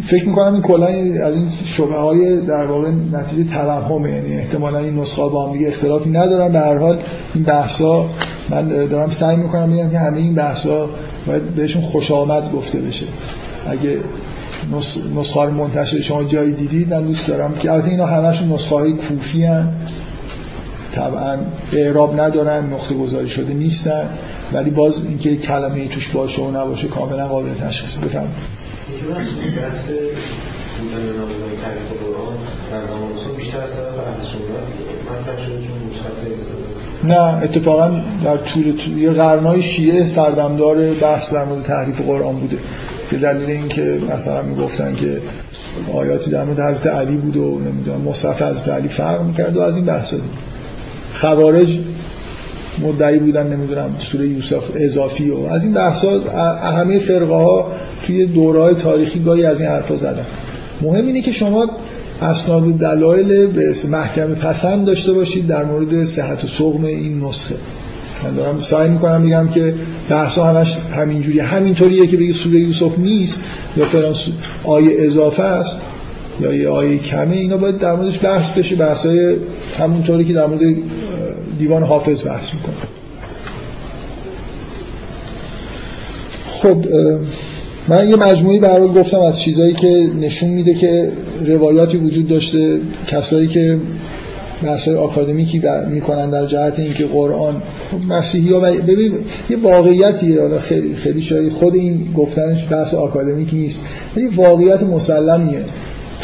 فکر میکنم این کلا از این شبهه های در واقع نتیجه توهمه، یعنی احتمالا این نسخه با هم دیگه اختلافی ندارن. به هر حال این بحثا من دارم سعی میکنم بگم که همه این بحثا باید بهشون خوش آمد گفته بشه. اگه نسخه منتشر شما جایی دیدید من دوست دارم که البته اینا همشون نسخه های کوفی ان، طبعا اعراب ندارن، نقطه گذاری شده نیستن، ولی باز اینکه کلمه‌ای توش باشه و نباشه کاملا قابل تشخیص بفهمه. یکی از دست بودن نمونه‌های تعریف قرآن در زمان اصول بیشتر از طرف اهلسنت مطرح شده چون مشخصه. نه اتفاقا در طول یه قرن‌های شیعه سردمدار بحث در مورد تحریف قرآن بوده به دلیل اینکه مثلا میگفتن که آیاتی در مورد حضرت علی بود و نمیدونم مصحف حضرت علی فرق می‌کرد و از این بحثا. خوارج مدعی بودن نمیدونم سوره یوسف اضافی و از این بحثا. همه فرقه ها توی دوره‌های تاریخی گاهی از این حرفا زدن. مهم اینه که شما اسناد و دلایل به محکمه پسند داشته باشید در مورد صحت و صقم این نسخه. من دارم سعی میکنم بگم که بحثا همش همینجوری همینطوریه که بگی سوره یوسف نیست یا فلان آیه اضافه است یا یه آیه کمه، اینا باید در موردش بحث بشه، بحثای همونطوری که در مورد دیوان حافظ بحث میکنه. خب من یه مجموعی برای گفتم از چیزایی که نشون میده که روایاتی وجود داشته، کسایی که بحثای آکادمیکی میکنن در جهت اینکه قرآن مسیحی ها ببین یه واقعیتیه، حالا خیلی خیلی شاید خود این گفتنش بحث آکادمیک نیست ولی واقعیت مسلمیه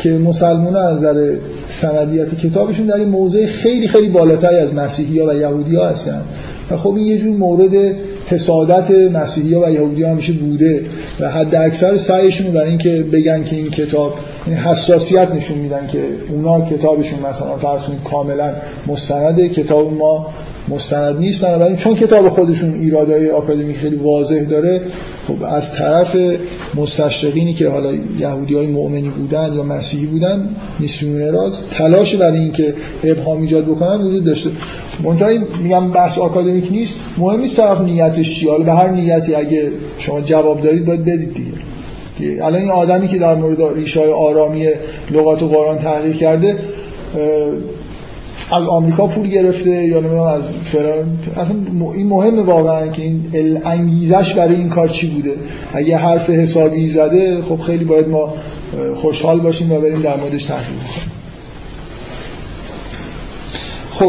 که مسلمان‌ها از نظر سندیت کتابشون در این موضع خیلی خیلی بالاتری از مسیحی‌ها و یهودی‌ها هستن و خب این یه جور مورد حسادت مسیحی‌ها و یهودی‌ها همیشه بوده و حد اکثر سعیشون در این که بگن که این کتاب، یعنی حساسیت نشون میدن که اونا کتابشون مثلا فرض کنید کاملا مستنده، کتاب ما مستند نیست، بنابراین چون کتاب خودشون ایرادهای آکادمیک خیلی واضح داره خب از طرف مستشرقینی که حالا یهودیای مؤمنی بودن یا مسیحی بودن میسیونراز تلاش برای این که ابهام ایجاد بکنن وجود داشته. منتهی میگم بحث آکادمیک نیست، مهم نیست طرف نیتش چیه، حالا به هر نیتی اگه شما جواب دارید باید بدید دیگه. که الان این آدمی که در مورد ریشه‌های آرامی لغات و قرآن تحقیق کرده از آمریکا پول گرفته یا نمیدونم از فرانک، اصلا این مهمه واقعا که این انگیزش برای این کار چی بوده. اگه حرف حسابی زده خب خیلی باید ما خوشحال باشیم و بریم در موردش تحقیق کنیم.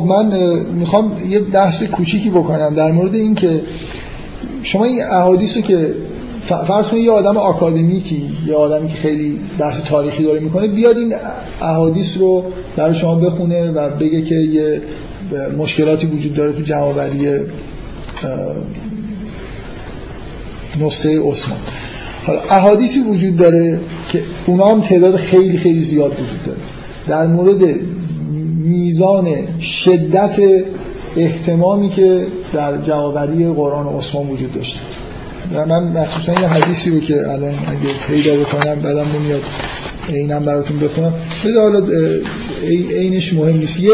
خب من میخوام یه بحث کوچیکی بکنم در مورد این که شما این احادیثو که فرض کنید یه آدم آکادمیکی، یه آدمی که خیلی درس تاریخی داره میکنه، بیاد این احادیث رو برای شما بخونه و بگه که یه مشکلاتی وجود داره تو جمع‌آوری نسخه عثمان. حالا احادیثی وجود داره که اونا هم تعداد خیلی خیلی زیاد وجود داره در مورد میزان شدت اهتمامی که در جمع‌آوری قرآن و عثمان وجود داشته. و من مخصوصا یه حدیثی رو که الان اگه پیدا بکنم بعدم نمیاد اینم براتون بخونم، بذار حالا اینش مهم نیست. یه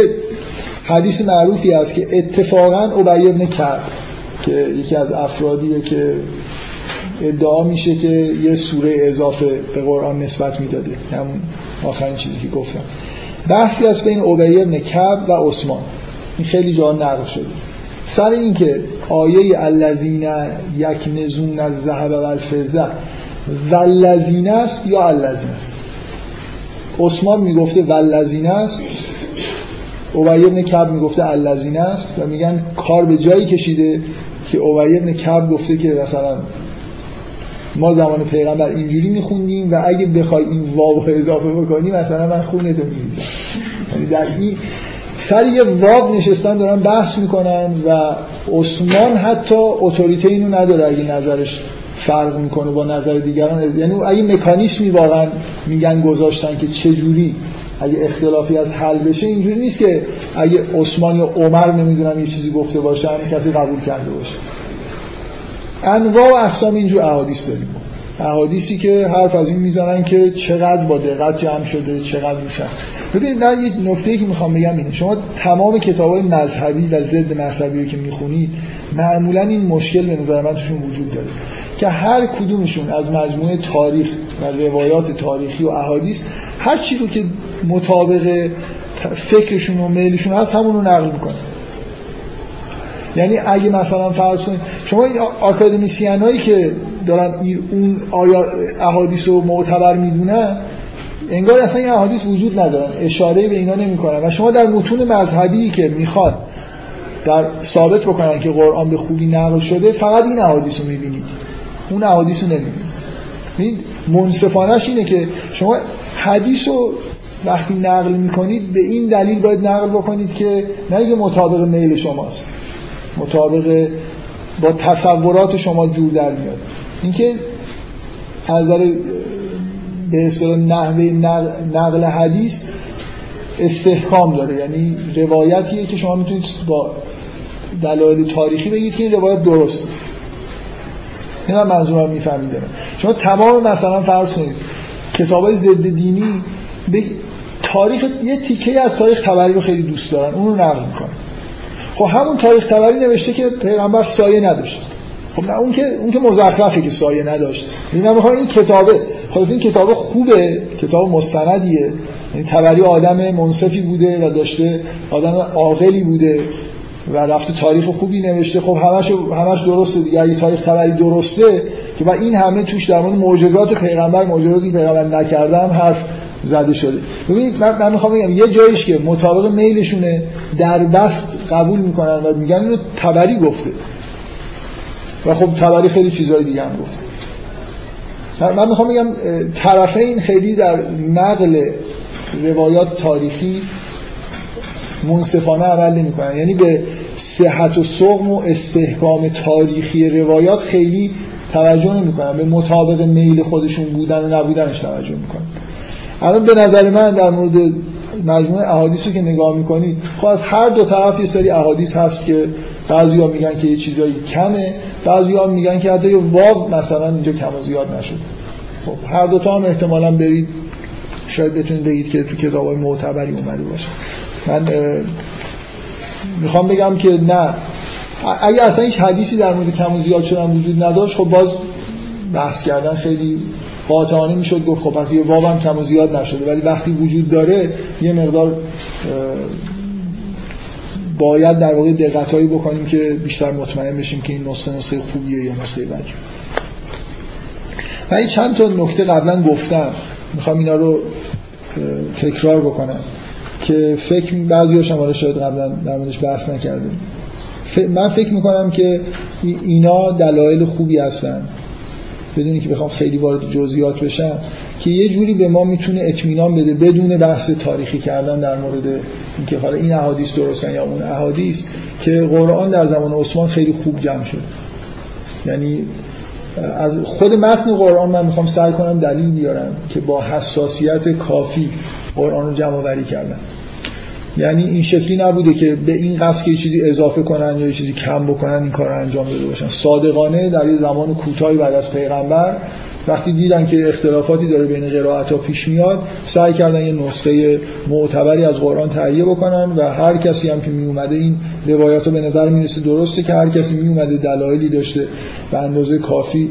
حدیث معروفی هست که اتفاقا ابی بن کعب که یکی از افرادیه که ادعا میشه که یه سوره اضافه به قرآن نسبت میداده، همون آخرین چیزی که گفتم، بحثی هست بین ابی بن کعب و عثمان، این خیلی جا نقل شده، سر این که آیه الذین یکنزون الذهب والفضه والذین است یا الذین است. عثمان میگفته والذین است، ابی بن کعب میگفته الذین است و میگن کار به جایی کشیده که ابی بن کعب گفته که مثلا ما زمان پیغمبر اینجوری میخوندیم و اگه بخوای این واو رو اضافه بکنی مثلا من خونتو میریزم. یعنی در این سر یه واو نشستن دارن بحث میکنن و عثمان حتی اتوریته اینو نداره اگه نظرش فرق میکنه با نظر دیگران، یعنی اگه مکانیسمی واقعا میگن گذاشتن که چجوری اگه اختلافی از حل بشه. اینجوری نیست که اگه عثمان یا عمر نمیدونم یه چیزی گفته باشه کسی قبول کرده باشه. انواع و اقسام اینجور احادیث داریم، احادیثی که حرف از این میزنن که چقدر با دقت جمع شده، چقدر روشن. ببینید من یه نکته‌ای که میخوام بگم اینه، شما تمام کتاب‌های مذهبی و ضد مذهبی رو که میخونید معمولاً این مشکل به نظر من توشون وجود داره که هر کدومشون از مجموعه تاریخ و روایات تاریخی و احادیث هر چی رو که مطابق فکرشون و میلشون هست همون رو نقل میکنه. یعنی اگه مثلا فرض کنید شما این آکادمیسیانایی که دارن اون آیا احادیث رو معتبر میدونن انگار اصلا این احادیث وجود ندارن، اشاره به اینا نمیکنن و شما در متون مذهبی که میخواد در ثابت بکنن که قرآن به خوبی نقل شده فقط این احادیث رو میبینید، اون احادیث رو نمیبینید. منصفانش اینه که شما حدیث رو وقتی نقل میکنید به این دلیل باید نقل بکنید که نه اینکه مطابق میل شماست، مطابق با تصورات شما جور در میاد. اینکه از نظر به اصطلاح نحوه نقل حدیث استحکام داره، یعنی روایتیه که شما میتونید با دلایل تاریخی بگید که این روایت درست. اینا منظورم میفهمید. شما تمام مثلا فرض کنید کتابای ضد دینی به تاریخ یه تیکه از تاریخ تبری رو خیلی دوست دارن، اون رو نقل میکنن. خب همون تاریخ تبری نوشته که پیغمبر سایه نداشت، خب نه اون که اون که مزخرفه که سایه نداشت. اینا میخوان این کتابه، خلاص این کتابه خوبه، کتاب مستندیه، یعنی تبری آدم منصفی بوده و داشته، آدم عاقلی بوده و رفته تاریخ خوبی نوشته، خب همش همش درسته دیگه. اگه تاریخ تبری درسته که با این همه توش در مورد معجزات پیغمبر، معجزاتی پیغمبر نکردم حرف زده شده. ببینید من, من میخوام بگم یه جایش که مطابق میلشونه در بست قبول میکنن و میگن اینو تبری گفته و خب تبری خیلی چیزای دیگه هم گفته. من, من میخوام بگم طرفین خیلی در نقل روایات تاریخی منصفانه عمل نمیکنن، یعنی به صحت و صقم و استحکام تاریخی روایات خیلی توجه نمیکنن، به مطابق میل خودشون بودن و نبودنش توجه میکنن. الان به نظر من در مورد مجموعه احادیث رو که نگاه میکنید خب از هر دو طرف یه سری احادیث هست که بعضیا میگن که یه چیزایی کمه، بعضیا میگن که حتی یه واو مثلا اینجا کم و زیاد نشد. خب هر دو تا هم احتمالاً برید شاید بتونید بگید که تو کتابای معتبری اومده باشه. من میخوام بگم که نه، اگه اصلا هیچ حدیثی در مورد کم و زیاد شدن وجود نداشت خب باز بحث کردن خیلی قاطعانه میشد گفت خب پس یه واو کم و زیاد نشده، ولی وقتی وجود داره یه مقدار باید در واقع دقتایی بکنیم که بیشتر مطمئن بشیم که این نسخه نسخه خوبیه یا نسخه بدیه. من چند تا نکته قبلا گفتم، میخوام اینا رو تکرار بکنم که فکر بعضی‌هاش هم شاید قبلا در موردش بحث نکردم. من فکر میکنم که اینا دلایل خوبی هستن، بدونی که بخوام خیلی وارد جزئیات بشم، که یه جوری به ما میتونه اطمینان بده بدون بحث تاریخی کردن در مورد اینکه حالا این احادیث درستن یا اون احادیث، که قرآن در زمان عثمان خیلی خوب جمع شد. یعنی از خود متن قرآن من میخوام سعی کنم دلیل بیارم که با حساسیت کافی قرآن رو جمع آوری کردن. یعنی این شکلی نبوده که به این قصد که یه چیزی اضافه کنن یا یه چیزی کم بکنن این کار رو انجام داده باشن. صادقانه در یه زمان کوتاهی بعد از پیغمبر وقتی دیدن که اختلافاتی داره بین قرائت‌ها پیش میاد، سعی کردن یه نسخه معتبری از قرآن تهیه بکنن و هر کسی هم که می اومده این روایات رو به نظر می رسه درسته که هر کسی می اومده دلایلی داشته به اندازه کافی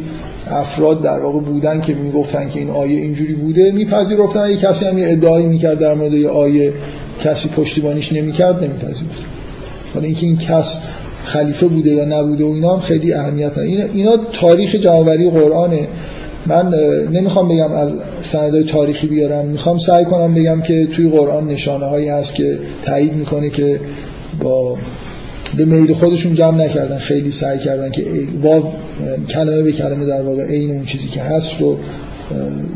افراد در واقع بودن که میگفتن که این آیه اینجوری بوده، میپذیرفتن. یه کسی هم یه ادعایی میکرد در مورد یه آیه، کسی پشتیبانیش نمیکرد، نمیپذیرفت. حالا اینکه این کس خلیفه بوده یا نبوده و اینا هم خیلی اهمیت نداره. اینا تاریخ جمع‌آوری قرآنه. من نمیخوام بگم از سندهای تاریخی بیارم، میخوام سعی کنم بگم که توی قرآن نشانه هایی هست که تایید میکنه که با به میل خودشون جمع نکردن، خیلی سعی کردن که واو کلمه به کلمه در واقع عین اون چیزی که هست رو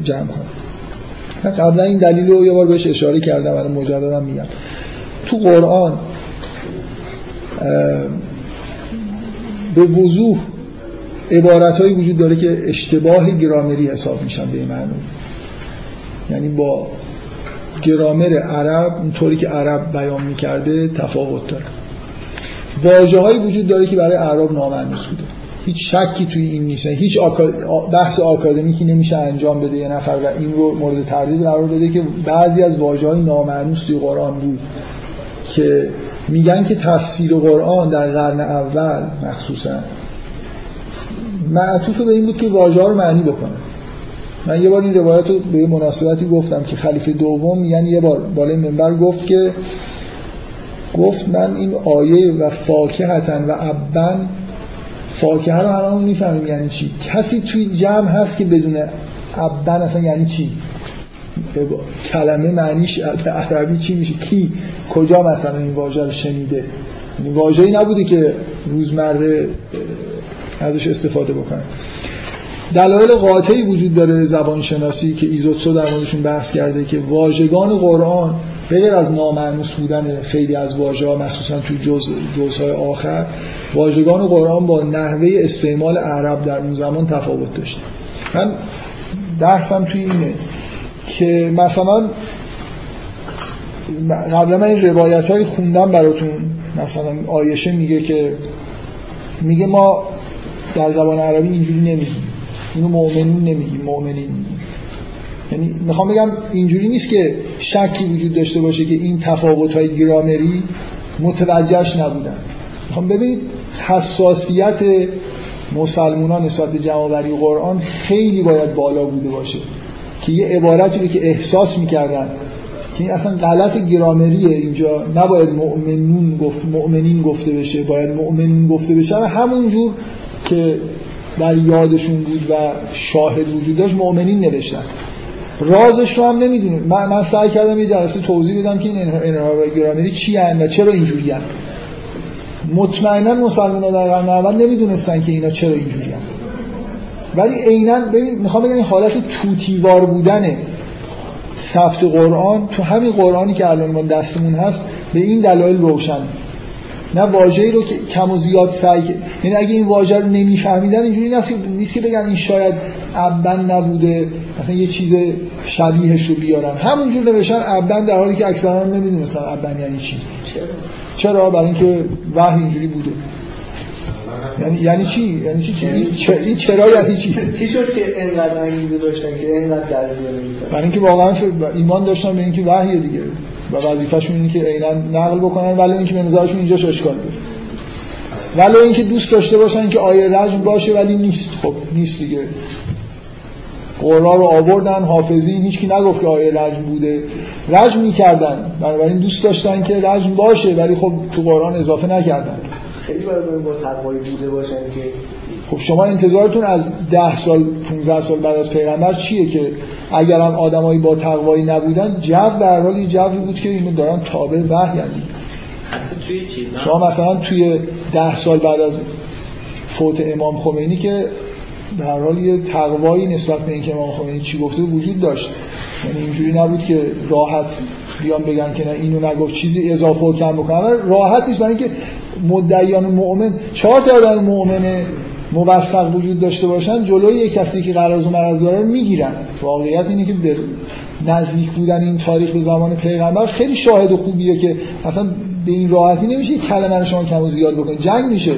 جمع کنن. من قبلا این دلیل رو یه بار بهش اشاره کردم، الان مجددا میگم تو قرآن به وضوح عبارت‌هایی وجود داره که اشتباه گرامری حساب میشن به این معنی. یعنی با گرامر عرب اونطوری که عرب بیان میکرده تفاوت داره. واژه‌هایی وجود داره که برای عرب نامعنوس بوده، هیچ شکی توی این نیست. هیچ آکاد... بحث آکادمیکی نمیشه انجام بده یه نفر و این رو مورد تردید قرار بده که بعضی از واژه‌های نامعنوس توی قرآن بود که میگن که تفسیر قرآن در قرن اول مخصوصاً معطوف به این بود که واژه‌ها رو معنی بکنه. من یه بار این روایت رو به مناسبتی گفتم که خلیفه دوم یعنی یه بار بالای منبر گفت که گفت من این آیه و فاکهتن و ابن، فاکهه رو الان میفهمیم یعنی چی. کسی توی جمع هست که بدون ابن اصلا یعنی چی، کلمه معنیش عربی چی میشه، کی کجا مثلا این واژه رو شنیده؟ این واژه‌ای نبوده که روزمره ازش استفاده بکنن. دلایل قاطعی وجود داره زبانشناسی که ایزوتسو در موردشون بحث کرده که واژگان قرآن غیر از نامعنوس بودن خیلی از واژه‌ها مخصوصا توی جز جزهای آخر، واژگان قرآن با نحوه استعمال عرب در اون زمان تفاوت داشته. من بحثم توی اینه که مثلا قبلا من این روایت‌های خوندم براتون. مثلا عایشه میگه که میگه ما در زبان عربی اینجوری نمیگیم، اینو مؤمنون نمیگیم، مؤمنین میگیم. یعنی میخوام بگم اینجوری نیست که شکی وجود داشته باشه که این تفاوت‌های گرامری متوجهش نبودن. میخوام ببینید حساسیت مسلمانان نسبت به جمع‌آوری قرآن خیلی باید بالا بوده باشه که یه عبارتی رو که احساس میکردن که این اصلا غلط گرامریه، اینجا نباید مؤمنون گفت مؤمنین گفته بشه، باید مؤمنون گفته بشه، همونجور که در یادشون بود و شاهد وجود داشت مؤمنین نوشتن. رازش رو هم نمیدونیم. من, من سعی کردم یه جلسه توضیح بدم که این انحراف‌های گرامری چی هستند و چرا اینجوری هستند. مطمئنا مسلمان‌ها در قرن اول نمیدونستن که اینا چرا اینجوری هستند، ولی عیناً ببین میخوام بگم این حالت توتیوار بودن ثبت قرآن تو همین قرآنی که الان ما دستمون هست به این دلایل روشن. نه واژه‌ای رو که کم و زیاد سعی، یعنی اگه این واژه رو نمی‌فهمیدن اینجوری نیست که بگن این شاید ابن نبوده، مثلا یه چیز شبیهش رو بیارن، همونجور نوشتن ابن در حالی که اکثرا نمی‌دونن مثلا ابن یعنی چی. چرا؟ برای اینکه وحی اینجوری بوده. یعنی یعنی چی؟ یعنی چی؟ این چرا یعنی چی؟ چی شد که اینقدر انگیزه داشتن که اینقدر درگیر می‌شدن؟ برای اینکه واقعا ایمان داشتن به اینکه وحی دیگه و وظیفه‌شون اینه که عیناً نقل بکنن، ولی اینکه به نظرشون اینجاش اشکال داره، ولی اینکه دوست داشته باشن که آیه رجم باشه ولی نیست. خب نیست دیگه. قرآن رو آوردن، حافظی هیچکی نگفت که آیه رجم بوده، رجم می‌کردن، بنابراین دوست داشتن که رجم باشه ولی خب تو قرآن اضافه نکردن. خیلی برای با تقوایی بوده باشن که خب شما انتظارتون از ده سال پانزده سال بعد از پیغمبر چیه که اگر هم آدمایی با تقوایی نبودن جو در حالی جوی بود که اینو دارن تابع وحی هستن. حتی توی چیزا شما مثلا توی ده سال بعد از فوت امام خمینی که در حال یه تقوایی نسبت به اینکه امام خمینی چی گفته وجود داشت، یعنی اینجوری نبود که راحت بیان بگن که نه اینو نگفت چیزی اضافه و کم بکنن، راحت نیست، برای اینکه مدعیان مؤمن چهار تا آدم مؤمن موفق وجود داشته باشن جلوی یک کسی که قراض و مرض داره میگیرن. واقعیت اینه که به نزدیک بودن این تاریخ به زمان پیغمبر خیلی شاهد خوبیه که اصلا به این راحتی نمیشه کلمه رو شما کم و زیاد بکنید، جنگ میشه.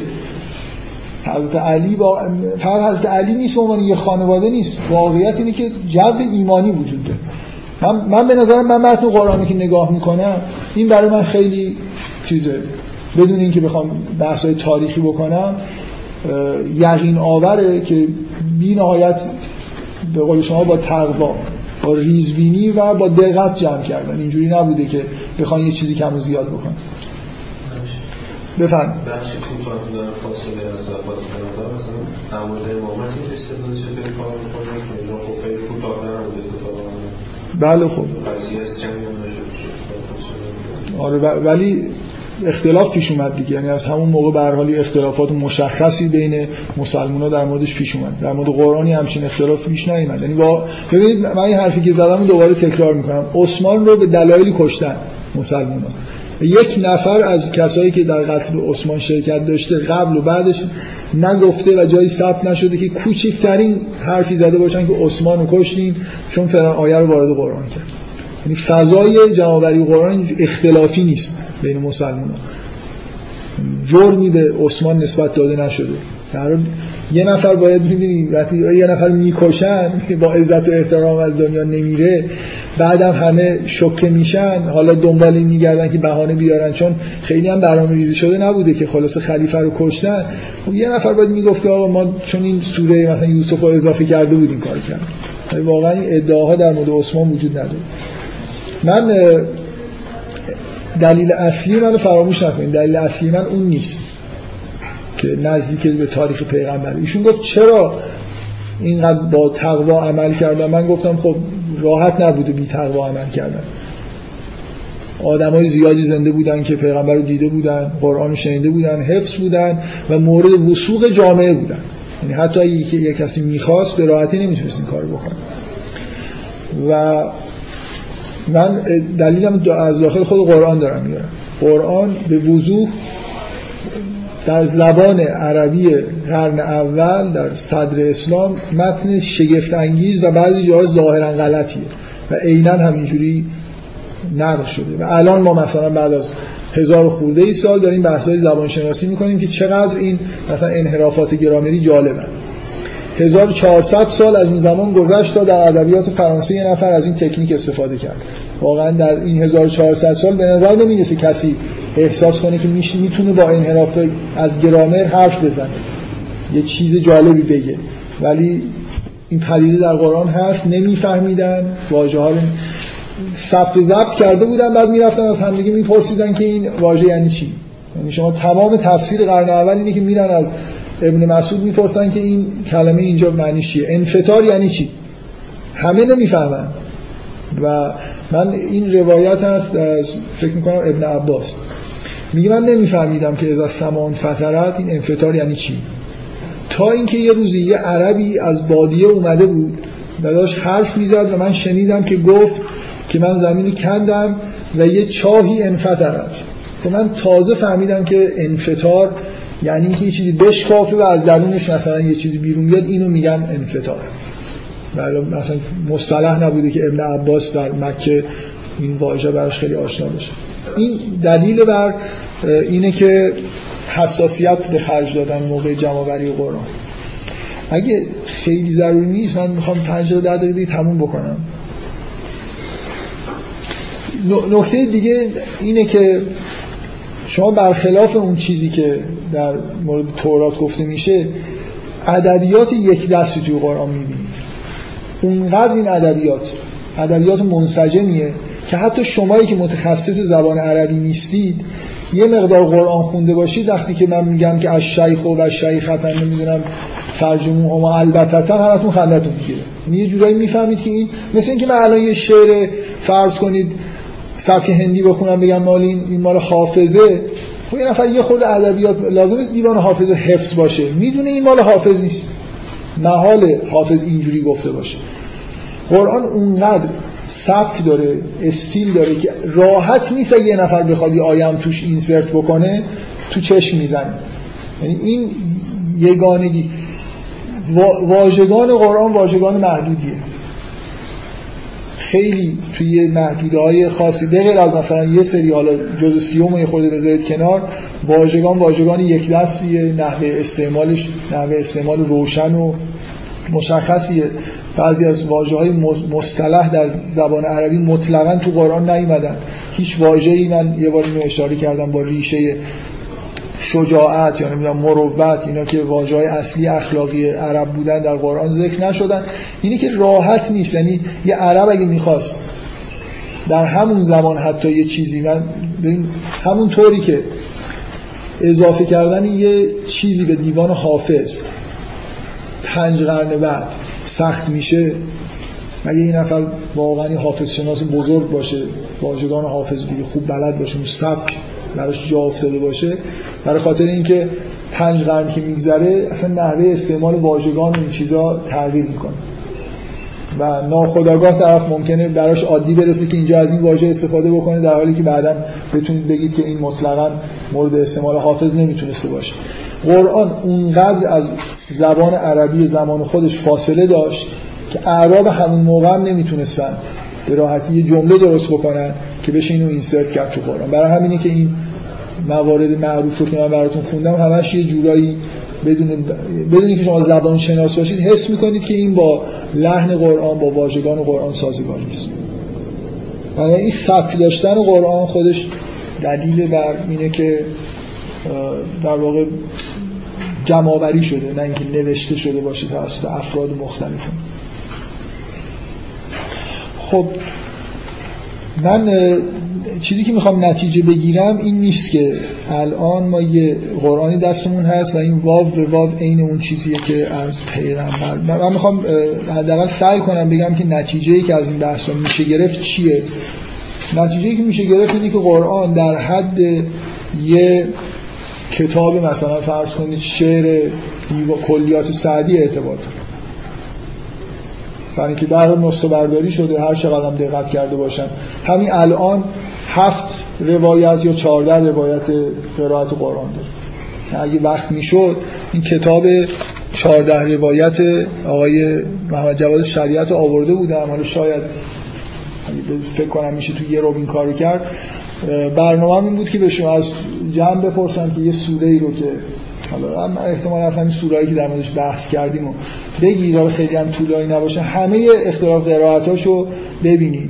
حضرت علی با فقط حضرت علی نیست، اون یه خانواده نیست، واقعیت اینه که جو ایمانی وجود داره. من من به نظرم من متن قرآنی که نگاه میکنم این برای من خیلی چیزه، بدون اینکه بخوام بحث‌های تاریخی بکنم یقین آوره که بی‌نهایت به قول شما با تقوا، با ریزبینی و با دقت جمع کردن، اینجوری نبوده که بخوام یه چیزی کم و زیاد بکنم. بفرم بخشی خوبان داره فاصله از وفات پیامبر مثلا در مورد امامت این استدلال چه به کار می‌کنه که اینا خب خیلی خوب دادن رو داده. بله خب قضیه از جمعی هم نشد. آره ولی اختلاف پیش اومد دیگه، یعنی از همون موقع به هر حال اختلافات مشخصی بین مسلمان‌ها در موردش پیش اومد، در مورد قرآنی همچین اختلاف پیش نیامد. یعنی با ببینید من این حرفی که زدم رو دوباره تکرار می‌کنم، عثمان رو به دلایلی کشتن مسلمان‌ها، یک نفر از کسایی که در قتل عثمان شرکت داشته قبل و بعدش نگفته و جایی ثبت نشده که کوچکترین حرفی زده باشن که عثمان رو کشتیم چون فلان آیه رو وارد قرآن کرد. یعنی فضای جمع‌آوری قرآن اختلافی نیست بین مسلمان‌ها، جرمی به عثمان نسبت داده نشده. در یه نفر باید می‌بینید وقتی یه نفر میکشن با عزت و احترام از دنیا نمیره، بعدم همه شوکه میشن، حالا دنبال این میگردن که بهانه بیارن چون خیلی هم برنامه‌ریزی شده نبوده که خلاص خلیفه رو کشتن. خب یه نفر باید میگفت که آقا ما چون این سوره مثلا یوسف رو اضافه کرده بودیم کار کردیم. واقعا این ادعاها در مورد عثمان وجود نداره. من دلیل اصلی منو فراموش نکنید، دلیل اصلی من اون نیست که نزدیک به تاریخ پیغمبر. ایشون گفت چرا اینقدر با تقوا عمل کردن، من گفتم خب راحت نبوده بی تقوا عمل کردن. آدمای زیادی زنده بودن که پیغمبر رو دیده بودن، قرآن رو شنیده بودن، حفظ بودن و مورد وثوق جامعه بودن، یعنی حتی اگه یک کسی میخواست به راحتی نمیتونست این کارو بکنه. و من دلیلم از داخل خود قرآن دارم میارم. قرآن به وضوح در زبان عربی قرن اول در صدر اسلام متن شگفت انگیز و بعضی جاها ظاهرا غلطیه و عیناً همینجوری نقل شده و الان ما مثلا بعد از هزار خورده ای سال داریم بحث‌های زبانشناسی می‌کنیم که چقدر این مثلا انحرافات گرامری جالبه. هزار و چهارصد سال از این زمان گذشت تا در ادبیات فرانسه یه نفر از این تکنیک استفاده کرد. واقعا در این هزار و چهارصد سال به نظر نمی‌رسه کسی احساس کنه که میتونه با انحراف از گرامر حرف بزنه، یه چیز جالبی بگه، ولی این پدیده در قرآن هست. نمیفهمیدن واژه ها رو ثبت و ضبط کرده بودن، بعد میرفتن از همدیگه میپرسیدن که این واژه یعنی چی. یعنی شما تمام تفسیر قرن اول اینه که میرن از ابن مسعود میپرسن که این کلمه اینجا معنی چیه، انفطار یعنی چی، همه نمیفهمن. و من این روایت هست فکر میکنم ابن عباس میگه من نمیفهمیدم که اذا سمان فترت این انفطار یعنی چی، تا اینکه یه روزی یه عربی از بادیه اومده بود و داشت حرف میزد و من شنیدم که گفت که من زمین کندم و یه چاهی انفطرت، که من تازه فهمیدم که انفطار یعنی اینکه یه چیزی بشکافه و از درونش مثلا یه چیزی بیرون بیاد، اینو میگن انفطار. بله مثلا مصطلح نبوده که ابن عباس در مکه این واژه براش خیلی آشنا بشه. این دلیل بر اینه که حساسیت به خرج دادن موقع جمع‌آوری قرآن. اگه خیلی ضروری نیست من میخوام پنجاه تا ده دقیقه تموم بکنم. نکته دیگه اینه که شما برخلاف اون چیزی که در مورد تورات گفته میشه ادبیات یک دستی توی قرآن میبینید. اینقدر این ادبیات ادبیات منسجمیه که حتی شمایی که متخصص زبان عربی نیستید یه مقدار قرآن خونده باشید، وقتی که من میگم که از شیخ و از شیختن نمیدونم فرجمون اما البتتن همتون خندتون میگیره، یه جورایی میفهمید که این مثل اینکه من الان یه شعر فرض کنید سبک هندی بخونم بگم مال این, این مال حافظه، خب یه نفر یه خورده ادبیات لازم است دیوان حافظ حفظ باشه، میدونه این مال حافظ نیست، محال حافظ اینجوری گفته باشه. قرآن اونقدر سبک داره، استیل داره که راحت نیست یه نفر بخواد یه آیه هم توش اینسرت بکنه تو چشم میزنه. یعنی این یگانگی واژگان قرآن واژگان محدودیه، خیلی توی محدودهای خاصی به غیر از مثلا یه سری حالا جزء سیوم یه خورده بذارید کنار، واژگان واژگان یک دستیه، نحوه استعمالش نحوه استعمال روشن و مشخصیه. بعضی از واژه‌های مصطلح در زبان عربی مطلقاً تو قرآن نیومدن، هیچ واژه‌ای. من یه بار اینو اشاره کردم با ریشه شجاعت یا نمیدونم مروت، اینا که واژه‌های اصلی اخلاقی عرب بودن در قرآن ذکر نشدن. اینی که راحت نیست، یعنی یه عرب اگه می‌خواست در همون زمان حتی یه چیزی من همون طوری که اضافه کردن یه چیزی به دیوان حافظ پنج قرن بعد سخت میشه، مگه این نفر واقعا حافظ شناس بزرگ باشه، واژگان حافظ دیگه خوب بلد باشه، اون سبک براش جا افتاده باشه؟ برای خاطر اینکه پنج قرن که میگذره اصلا نحوه استعمال واژگان این چیزا تغییر میکنه و ناخودآگاه طرف ممکنه براش عادی برسه که اینجا از این واژه استفاده بکنه، در حالی که بعداً بتونید بگید که این مطلقاً مورد استعمال حافظ نمیتونسته باشه. قرآن اونقدر از زبان عربی زمان خودش فاصله داشت که اعراب همون موقع هم نمیتونستن به راحتی یه جمله درست بکنن که بشه اینو اینسرت کرد تو قرآن. برای همینه که این موارد معروف رو که من براتون خوندم همش یه جورایی بدون بدونی که شما زبان شناس باشید حس میکنید که این با لحن قرآن با واژگان قرآن سازگار نیست. یعنی این سبک داشتن قرآن خودش دلیل بر اینه که در واقع جمع‌آوری شده، نه اینکه نوشته شده باشه توسط افراد مختلف. خب من چیزی که میخوام نتیجه بگیرم این نیست که الان ما یه قرآنی دستمون هست و این واو به واو عین اون چیزیه که از پیغمبر. من میخوام حداقل سعی کنم بگم که نتیجه‌ای که از این بحثا میشه گرفت چیه. نتیجه‌ای که میشه گرفت اینه که قرآن در حد یه کتاب مثلا فرض کنید شعر دیو... کلیات سعدی اعتبار داره، یعنی که برای نسخه برداری شده، هر چقدر هم دقت کرده باشن. همین الان هفت روایت یا چهارده روایت قرائت قرآن داره. اگه وقت میشد این کتاب چهارده روایت آقای محمد جواد شریعت آورده بودم، حالا شاید فکر کنم میشه تو یه رو این کارو کرد. برنامه این بود که به شما از جمع بپرسم که یه سوره ای رو که حالا احتمال رفت همین سوره‌ای که در موردش بحث کردیم و بگید حالا خیلی هم طولانی نباشه، همه اختلاف قرائتاشو ببینید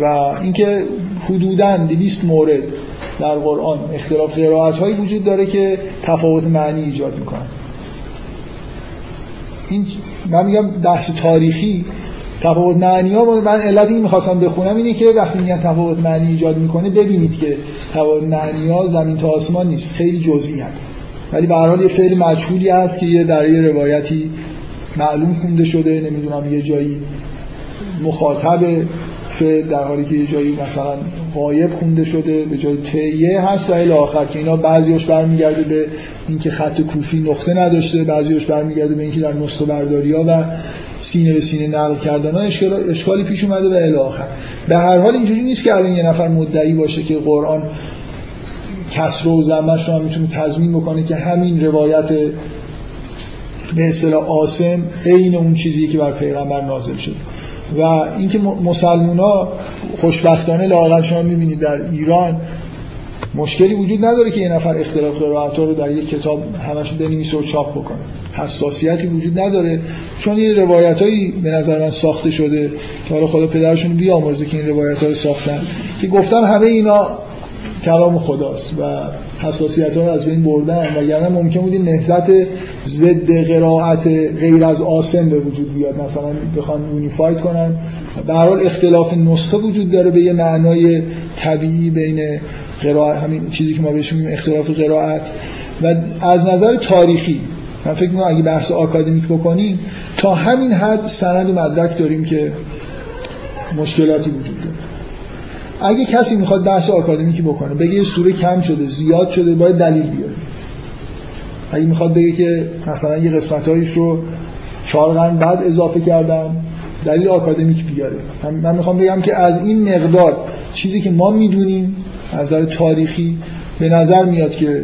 و اینکه حدوداً دویست مورد در قرآن اختلاف قرائت‌هایی وجود داره که تفاوت معنی ایجاد میکنن. این من میگم بحث تاریخی تفاوت معنی‌ها. من علت این می‌خواستم بخونم اینه که وقتی میگن تفاوت معنی ایجاد میکنه ببینید که تفاوت معنی‌ها زمین تا آسمان نیست، خیلی جزئی هست، ولی به هر حال یه فعل مجهولی هست که یه در یه روایتی معلوم خونده شده، نمیدونم یه جایی مخاطب فعل در حالی که یه جایی مثلا غایب خونده شده به جای تیه هست و الی آخر، که اینا بعضی‌هاش برمیگرده به اینکه خط کوفی نقطه نداشته، بعضی‌هاش برمیگرده به اینکه در نسخه برداری‌ها و سینه به سینه نقل کردن‌ها اشکال اشکالی پیش اومده و الی آخر. به هر حال اینجوری نیست که الان یه نفر مدعی باشه که قرآن کسر و زمش رو هم میتونه تضمین بکنه که همین روایت به اصطلاح عاصم عین اون چیزی که بر پیغمبر نازل شد. و اینکه مسلمونا خوشبختانه لااقل شما میبینید در ایران مشکلی وجود نداره که یه نفر اختلاف قرائت‌ها رو در یک کتاب همش بنویسه و چاپ بکنه، حساسیتی وجود نداره، چون این روایتایی به نظر من ساخته شده که حالا خدا پدرشون بیامرزه که این روایت‌ها رو ساختن که گفتن همه اینا کلام خداست و حساسیت ها رو از بین بردن، وگرنه ممکن بود این نهضت ضد قرائت غیر از عاصم به وجود بیاد، مثلا بخوان یونیفاید کنن. به هر حال اختلاف نسخه وجود داره به یه معنای طبیعی بین قرائت، همین چیزی که ما بهش میگیم اختلاف قرائت، و از نظر تاریخی من فکر می‌کنم اگه بحث آکادمیک بکنیم تا همین حد سند و مدرک داریم که مشکلاتی وجود داره. اگه کسی میخواد بحث آکادمیکی بکنه بگه یه سوره کم شده زیاد شده باید دلیل بیاره. اگه میخواد بگه که مثلا یه قسمتایش رو چهار قرن بعد اضافه کردم دلیل آکادمیک بیاره. من میخوام بگم که از این مقدار چیزی که ما میدونیم از نظر تاریخی به نظر میاد که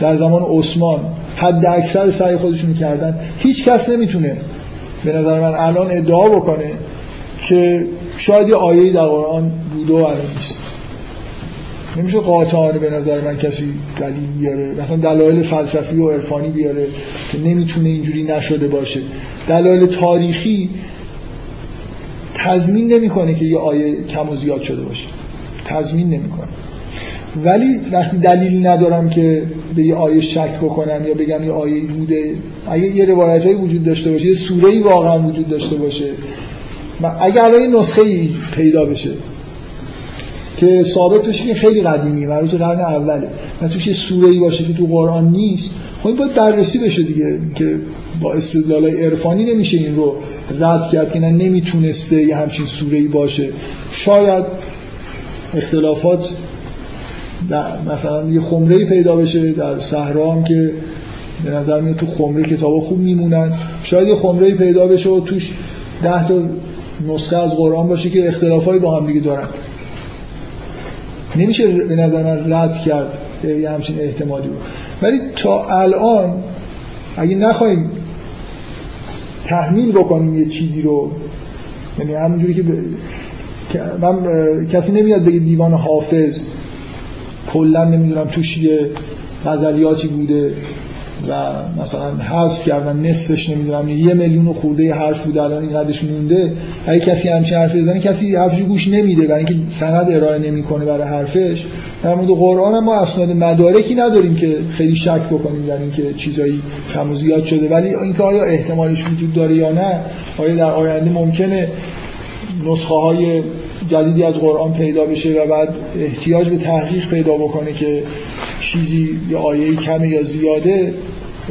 در زمان عثمان حد اکثر سعی خودشون کردن. هیچ کس نمیتونه به نظر من الان ادعا بکنه که شاید یه آیه‌ای در قرآن بوده و الان نیست. نمیشه قاطعانه به نظر من کسی دلیل بیاره، مثلا دلایل فلسفی و عرفانی بیاره که نمیتونه اینجوری نشده باشه. دلایل تاریخی تضمین نمیکنه که یه آیه کم و زیاد شده باشه، تضمین نمیکنه. ولی وقتی دلیل ندارم که به یه آیه شک بکنم یا بگم یه آیه بوده، اگه یه روایتایی وجود داشته باشه، یه سوره‌ای واقعا وجود داشته باشه، اگه الان یه نسخه‌ای پیدا بشه که ثابت بشه که خیلی قدیمیه، مربوط به قرن اوله، و توش یه سوره‌ای باشه که تو قرآن نیست، خب این باید بررسی بشه دیگه، که با استدلال‌های عرفانی نمیشه این رو رد کرد که نه نمیتونسته یه همچین سوره‌ای باشه. شاید اختلافات مثلا یه خمره‌ای پیدا بشه در صحرا هم که به نظر میاد تو خمره کتابا خوب میمونن، شاید یه خمره‌ای پیدا بشه و توش ده تا نسخه از قرآن باشه که اختلافایی با هم دیگه دارن. نمیشه به نظر من رد کرد یه همچین احتمالی رو. ولی تا الان اگه نخواهیم تحمیل بکنیم یه چیزی رو، یعنی همونجوری که ب... من... کسی نمیاد بگه دیوان حافظ کلا نمیدونم توش یه غزلیاتی بوده و مثلا حذف کردن نصفش، نمیدونم یه میلیون خورده حرف بود الان این قدش مونده. اگه کسی همچین حرفی بزنه کسی حرفشو گوش نمیده، برای اینکه سند ارائه نمیکنه برای حرفش. در مورد قرآن هم ما اسناد مدارکی نداریم که خیلی شک بکنیم در اینکه چیزایی کم و زیاد شده، ولی اینکه آیا احتمالش وجود داره یا نه، آیا در آینده ممکنه نسخه های جدیدی از قرآن پیدا بشه و بعد احتیاج به تحقیق پیدا بکنه که چیزی یا آیه‌ای کمه یا زیاده،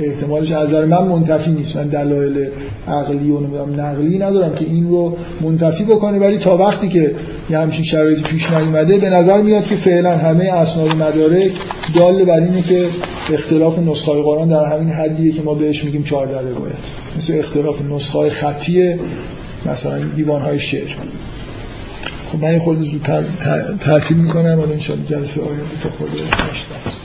احتمالش از نظر من منتفی نیست. من دلایل عقلی و نقلی ندارم که این رو منتفی بکنه، ولی تا وقتی که یه همچین شرایطی پیش نیومده به نظر میاد که فعلا همه اسناد مدارک دال بر اینه که اختلاف نسخه‌های قرآن در همین حدیه که ما بهش میگیم چهارده روایت، مثل اختلاف نسخه‌های خطی مثلا دیوان‌های شعر. خب من یه خورده زودتر تعطیل میکنم، الان انشاءالله جلسه آینده تا خود هشت